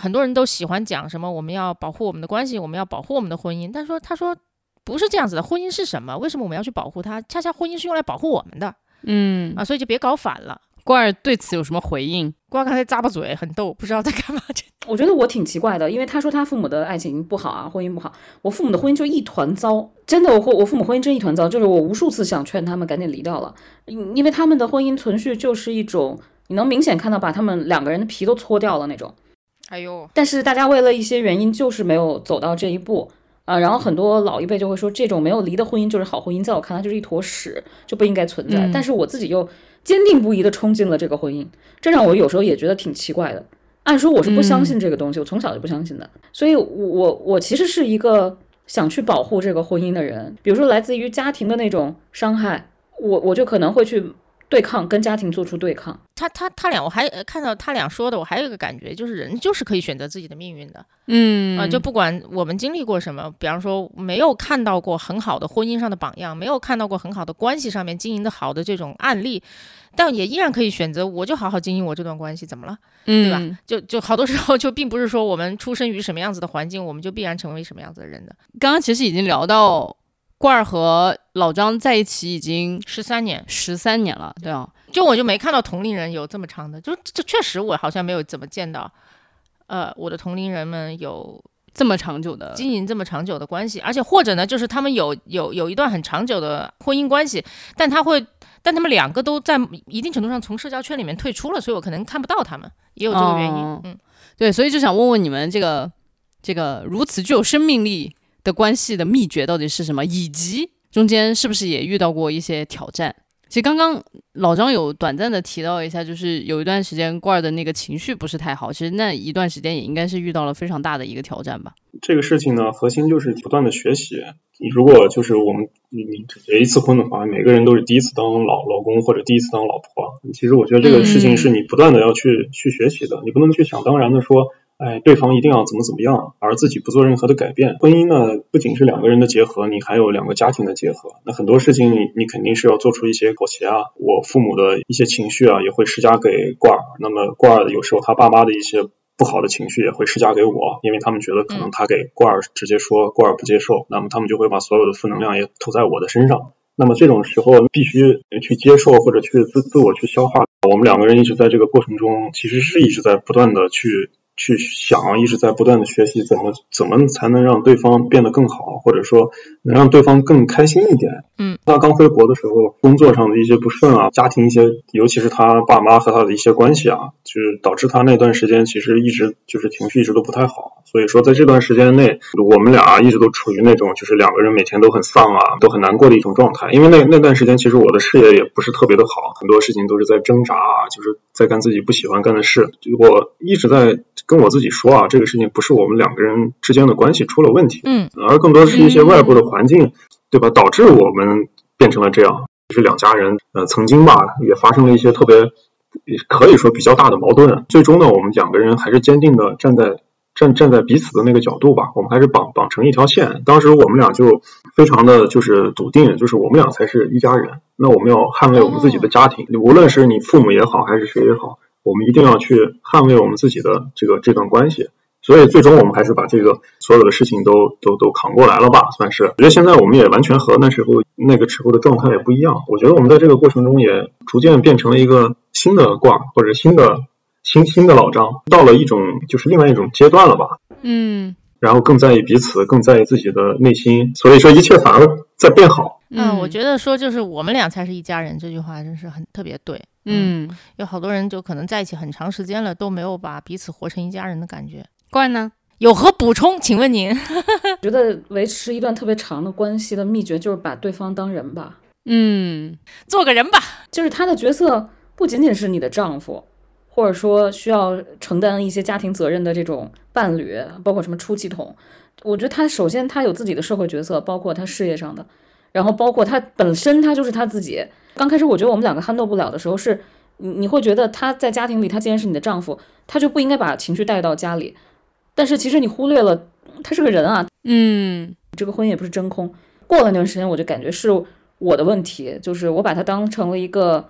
很多人都喜欢讲什么我们要保护我们的关系，我们要保护我们的婚姻，但是他说不是这样子的。婚姻是什么？为什么我们要去保护它？恰恰婚姻是用来保护我们的。所以就别搞反了。罐儿对此有什么回应？罐儿刚才咂巴嘴很逗，不知道在干嘛。我觉得我挺奇怪的，因为他说他父母的爱情不好啊，婚姻不好，我父母的婚姻就一团糟。真的，我父母婚姻真一团糟，就是我无数次想劝他们赶紧离掉了，因为他们的婚姻存续就是一种你能明显看到把他们两个人的皮都搓掉了那种。哎呦！但是大家为了一些原因就是没有走到这一步啊。然后很多老一辈就会说这种没有离的婚姻就是好婚姻，在我看来就是一坨屎，就不应该存在。但是我自己又坚定不移地冲进了这个婚姻，这让我有时候也觉得挺奇怪的。按说我是不相信这个东西，我从小就不相信的，所以我其实是一个想去保护这个婚姻的人。比如说来自于家庭的那种伤害，我就可能会去对抗，跟家庭做出对抗。他俩我还看到他俩说的，我还有一个感觉就是人就是可以选择自己的命运的。就不管我们经历过什么，比方说没有看到过很好的婚姻上的榜样，没有看到过很好的关系上面经营的好的这种案例，但也依然可以选择我就好好经营我这段关系，怎么了？对吧？就好多时候就并不是说我们出生于什么样子的环境我们就必然成为什么样子的人的。刚刚其实已经聊到罐儿和老张在一起已经13年了，对啊，就我就没看到同龄人有这么长的，就确实我好像没有怎么见到我的同龄人们有这么长久的经营这么长久的关系，而且或者呢就是他们有一段很长久的婚姻关系，但他们两个都在一定程度上从社交圈里面退出了，所以我可能看不到他们，也有这个原因。嗯，对，所以就想问问你们这个如此具有生命力的关系的秘诀到底是什么，以及中间是不是也遇到过一些挑战。其实刚刚老张有短暂的提到一下，就是有一段时间罐儿的那个情绪不是太好，其实那一段时间也应该是遇到了非常大的一个挑战吧。这个事情呢，核心就是不断的学习。如果就是你结一次婚的话，每个人都是第一次当老公或者第一次当老婆，其实我觉得这个事情是你不断的要去学习的，你不能去想当然的说对方一定要怎么样，而自己不做任何的改变。婚姻呢，不仅是两个人的结合，你还有两个家庭的结合。那很多事情你肯定是要做出一些妥协啊。我父母的一些情绪啊，也会施加给罐儿。那么罐儿有时候他爸妈的一些不好的情绪也会施加给我，因为他们觉得可能他给罐儿直接说，罐儿不接受，那么他们就会把所有的负能量也投在我的身上。那么这种时候必须去接受或者去自我去消化。我们两个人一直在这个过程中，其实是一直在不断的去想，一直在不断的学习怎么才能让对方变得更好，或者说能让对方更开心一点。他刚回国的时候，工作上的一些不顺啊，家庭一些，尤其是他爸妈和他的一些关系啊，就是导致他那段时间其实一直就是情绪一直都不太好。所以说在这段时间内，我们俩一直都处于那种就是两个人每天都很丧啊，都很难过的一种状态。因为那段时间其实我的事业也不是特别的好，很多事情都是在挣扎啊，就是在干自己不喜欢干的事。我一直在跟我自己说啊，这个事情不是我们两个人之间的关系出了问题，而更多是一些外部的环境，对吧？导致我们变成了这样。就是两家人，曾经吧也发生了一些特别可以说比较大的矛盾。最终呢，我们两个人还是坚定的站在彼此的那个角度吧，我们还是绑成一条线。当时我们俩就非常的就是笃定，就是我们俩才是一家人。那我们要捍卫我们自己的家庭，无论是你父母也好，还是谁也好。我们一定要去捍卫我们自己的这段关系，所以最终我们还是把这个所有的事情都扛过来了吧，算是。我觉得现在我们也完全和那个时候的状态也不一样。我觉得我们在这个过程中也逐渐变成了一个新的罐儿，或者新的老张，到了一种就是另外一种阶段了吧。然后更在意彼此，更在意自己的内心，所以说一切反而在变好。我觉得说就是我们俩才是一家人这句话真是很特别对。有好多人就可能在一起很长时间了，都没有把彼此活成一家人的感觉。罐儿呢，有何补充？请问您。我觉得维持一段特别长的关系的秘诀就是把对方当人吧。做个人吧。就是他的角色不仅仅是你的丈夫，或者说需要承担一些家庭责任的这种伴侣，包括什么出气筒。我觉得他首先他有自己的社会角色，包括他事业上的，然后包括他本身他就是他自己。刚开始我觉得我们两个handle不了的时候是，你会觉得他在家庭里，他既然是你的丈夫，他就不应该把情绪带到家里。但是其实你忽略了他是个人啊。这个婚姻也不是真空。过了那段时间我就感觉是我的问题，就是我把他当成了一个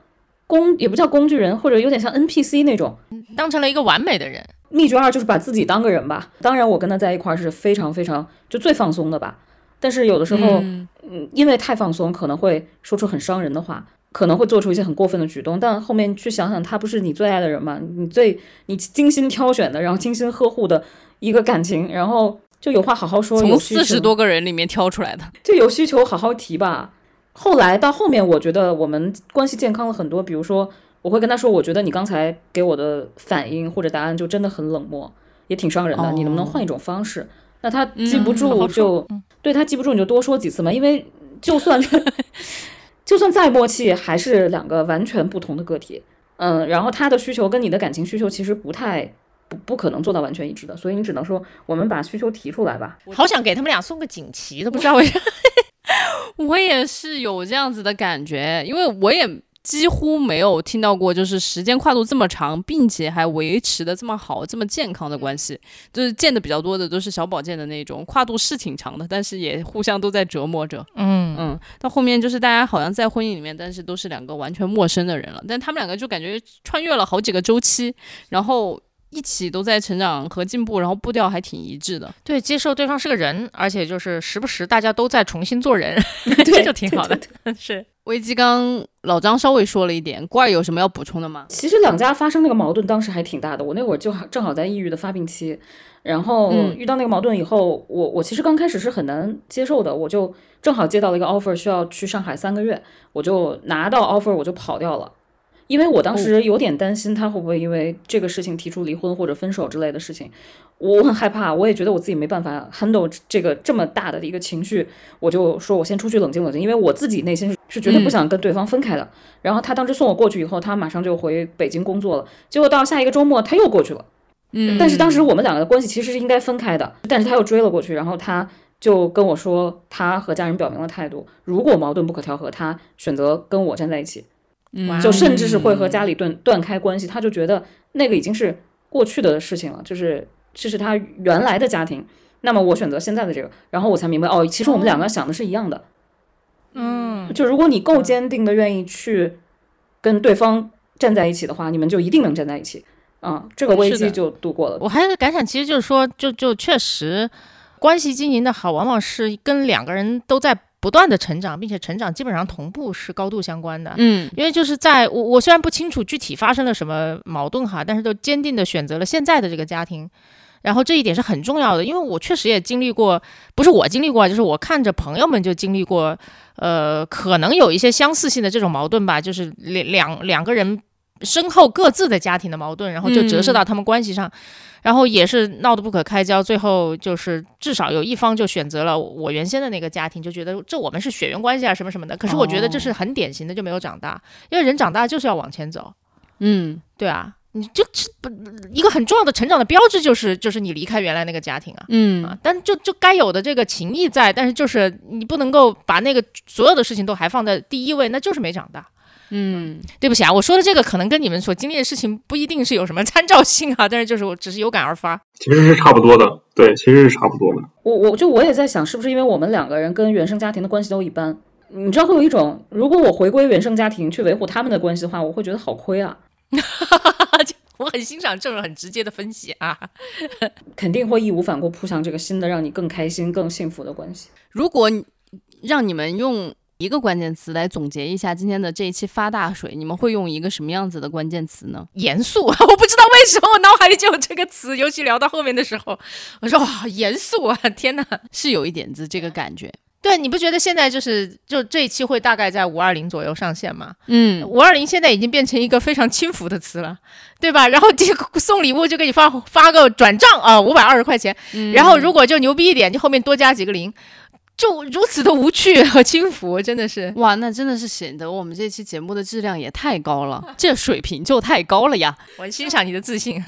也不叫工具人，或者有点像 NPC 那种，当成了一个完美的人。秘诀二就是把自己当个人吧。当然我跟他在一块儿是非常非常就最放松的吧，但是有的时候因为太放松可能会说出很伤人的话，可能会做出一些很过分的举动，但后面去想想他不是你最爱的人嘛，你精心挑选的，然后精心呵护的一个感情，然后就有话好好说，从40多个人里面挑出来的，就有需求好好提吧。后来到后面我觉得我们关系健康了很多，比如说我会跟他说，我觉得你刚才给我的反应或者答案就真的很冷漠，也挺伤人的，你能不能换一种方式。那他记不住就对，他记不住你就多说几次嘛，因为就算再默契还是两个完全不同的个体。然后他的需求跟你的感情需求其实不可能做到完全一致的，所以你只能说我们把需求提出来吧。好想给他们俩送个锦旗的，不知道为啥。我也是有这样子的感觉，因为我也几乎没有听到过就是时间跨度这么长并且还维持的这么好这么健康的关系。就是见的比较多的都是小宝见的那种，跨度是挺长的，但是也互相都在折磨着。到后面就是大家好像在婚姻里面，但是都是两个完全陌生的人了，但他们两个就感觉穿越了好几个周期，然后一起都在成长和进步，然后步调还挺一致的。对，接受对方是个人，而且就是时不时大家都在重新做人这就挺好的。对对对，是危机刚老张稍微说了一点，罐儿有什么要补充的吗？其实两家发生那个矛盾当时还挺大的，我那会儿就正好在抑郁的发病期，然后遇到那个矛盾以后，我其实刚开始是很难接受的，我就正好接到了一个 offer 需要去上海3个月，我就拿到 offer 我就跑掉了，因为我当时有点担心他会不会因为这个事情提出离婚或者分手之类的事情，我很害怕，我也觉得我自己没办法 handle 这个这么大的一个情绪，我就说我先出去冷静冷静，因为我自己内心是绝对不想跟对方分开的。然后他当时送我过去以后，他马上就回北京工作了，结果到下一个周末他又过去了，但是当时我们两个的关系其实是应该分开的，但是他又追了过去，然后他就跟我说他和家人表明了态度，如果矛盾不可调和，他选择跟我站在一起，就甚至是会和家里断开关系，他就觉得那个已经是过去的事情了，就是这是他原来的家庭，那么我选择现在的这个，然后我才明白哦，其实我们两个想的是一样的。就如果你够坚定的愿意去跟对方站在一起的话，你们就一定能站在一起啊，这个危机就度过了。我还是感想，其实就是说就确实关系经营的好，往往是跟两个人都在不断的成长，并且成长基本上同步是高度相关的。因为就是在我虽然不清楚具体发生了什么矛盾哈，但是都坚定的选择了现在的这个家庭，然后这一点是很重要的。因为我确实也经历过，不是我经历过，就是我看着朋友们就经历过，可能有一些相似性的这种矛盾吧，就是两个人身后各自的家庭的矛盾，然后就折射到他们关系上。然后也是闹得不可开交，最后就是至少有一方就选择了我原先的那个家庭，就觉得这我们是血缘关系啊什么什么的。可是我觉得这是很典型的就没有长大，因为人长大就是要往前走。对啊，你就一个很重要的成长的标志就是你离开原来那个家庭啊。但就该有的这个情谊在，但是就是你不能够把那个所有的事情都还放在第一位，那就是没长大。对不起啊，我说的这个可能跟你们所经历的事情不一定是有什么参照性啊，但是就是我只是有感而发，其实是差不多的。对，其实是差不多的。我也在想，是不是因为我们两个人跟原生家庭的关系都一般，你知道会有一种，如果我回归原生家庭去维护他们的关系的话，我会觉得好亏啊。我很欣赏这种很直接的分析啊，肯定会义无反顾扑向这个新的让你更开心更幸福的关系。如果让你们用一个关键词来总结一下今天的这一期发大水，你们会用一个什么样子的关键词呢？严肃。我不知道为什么我脑海里就有这个词，尤其聊到后面的时候，我说哇，严肃啊，天哪，是有一点子这个感觉。对，你不觉得现在就这一期会大概在520左右上线吗？520现在已经变成一个非常轻浮的词了，对吧？然后送礼物就给你发个转账啊，520块钱，然后如果就牛逼一点，就后面多加几个零，就如此的无趣和轻浮，真的是哇，那真的是显得我们这期节目的质量也太高了，这水平就太高了呀！我欣赏你的自信。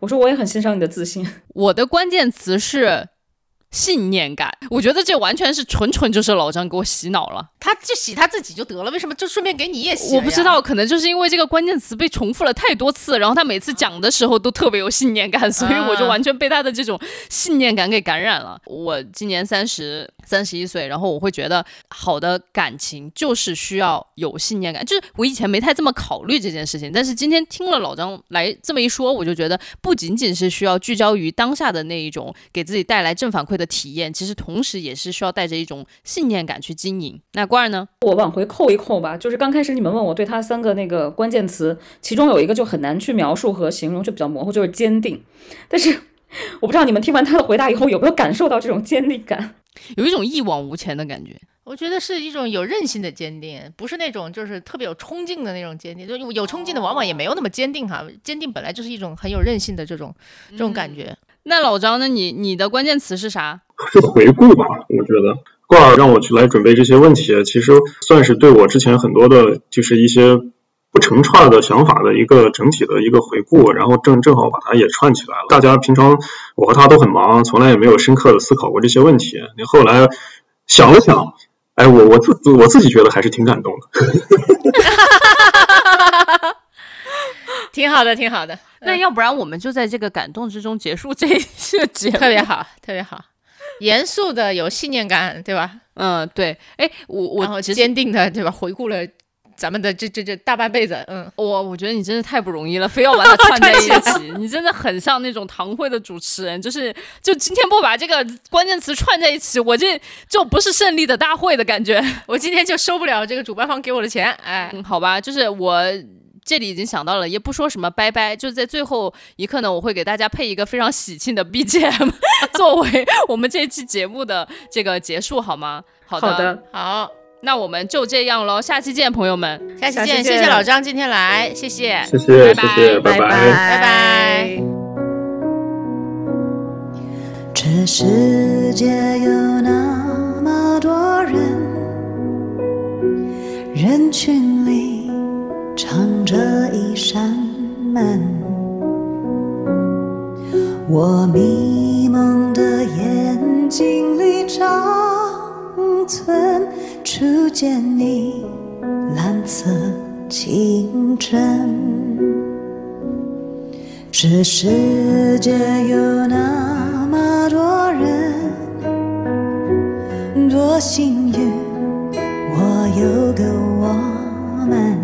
我说我也很欣赏你的自信。我的关键词是信念感，我觉得这完全是纯就是老张给我洗脑了，他就洗他自己就得了，为什么就顺便给你也洗了？我不知道，可能就是因为这个关键词被重复了太多次，然后他每次讲的时候都特别有信念感，所以我就完全被他的这种信念感给感染了。我今年31岁，然后我会觉得好的感情就是需要有信念感，就是我以前没太这么考虑这件事情，但是今天听了老张来这么一说，我就觉得不仅仅是需要聚焦于当下的那一种给自己带来正反馈的体验，其实同时也是需要带着一种信念感去经营。那罐儿呢？我往回扣一扣吧，就是刚开始你们问我对他3个那个关键词，其中有一个就很难去描述和形容，就比较模糊，就是坚定。但是我不知道你们听完他的回答以后有没有感受到这种坚定感，有一种一往无前的感觉。我觉得是一种有韧性的坚定，不是那种就是特别有冲劲的那种坚定，就有冲劲的往往也没有那么坚定哈，坚定本来就是一种很有韧性的这种感觉。那老张呢，你的关键词是啥？是回顾吧。我觉得罐儿让我去来准备这些问题，其实算是对我之前很多的就是一些不成串的想法的一个整体的一个回顾，然后正好把它也串起来了。大家平常我和他都很忙，从来也没有深刻的思考过这些问题。你后来想了想，哎，我自己觉得还是挺感动的。挺好的，挺好的。那要不然我们就在这个感动之中结束这一期节目，特别好，特别好。严肃的，有信念感，对吧？对。哎，我然后坚定的，对吧？回顾了咱们的这大半辈子。嗯，我觉得你真的太不容易了，非要把它串在一起。你真的很像那种堂会的主持人，就今天不把这个关键词串在一起，我这就不是胜利的大会的感觉。我今天就收不了这个主办方给我的钱。哎，好吧，就是我这里已经想到了，也不说什么拜拜，就在最后一刻呢，我会给大家配一个非常喜庆的 BGM 作为我们这期节目的这个结束，好吗？好的，好，那我们就这样咯，下期见，朋友们，下期见，谢谢老张今天来，谢谢，拜拜，拜拜。这世界有那么多人，人群里藏着一扇门，我迷蒙的眼睛里长存初见你蓝色清晨。这世界有那么多人，多幸运我有个我们，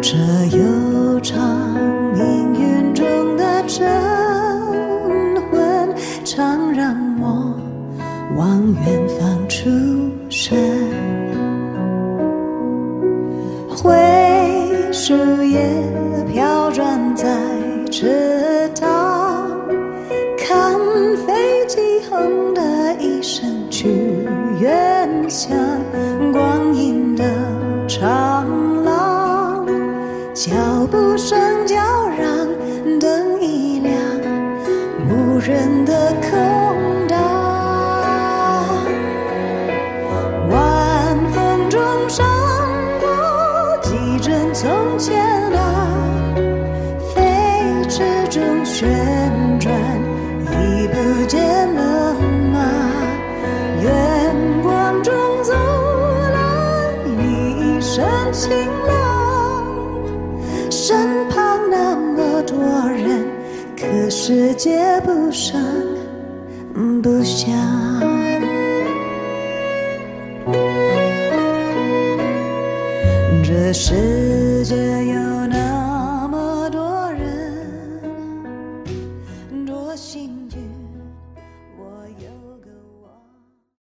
这悠长阴云中的晨昏，常让我往远方出神。灰树叶飘转在池塘，看飞机轰的一声去远乡，光阴的长脚步声叫嚷，灯一亮，无人的空荡。晚风中闪过几帧从前啊，飞驰中旋转，已不见了吗？远光中走来，你一身晴朗。身旁那么多人，可世界不声不响。这世界有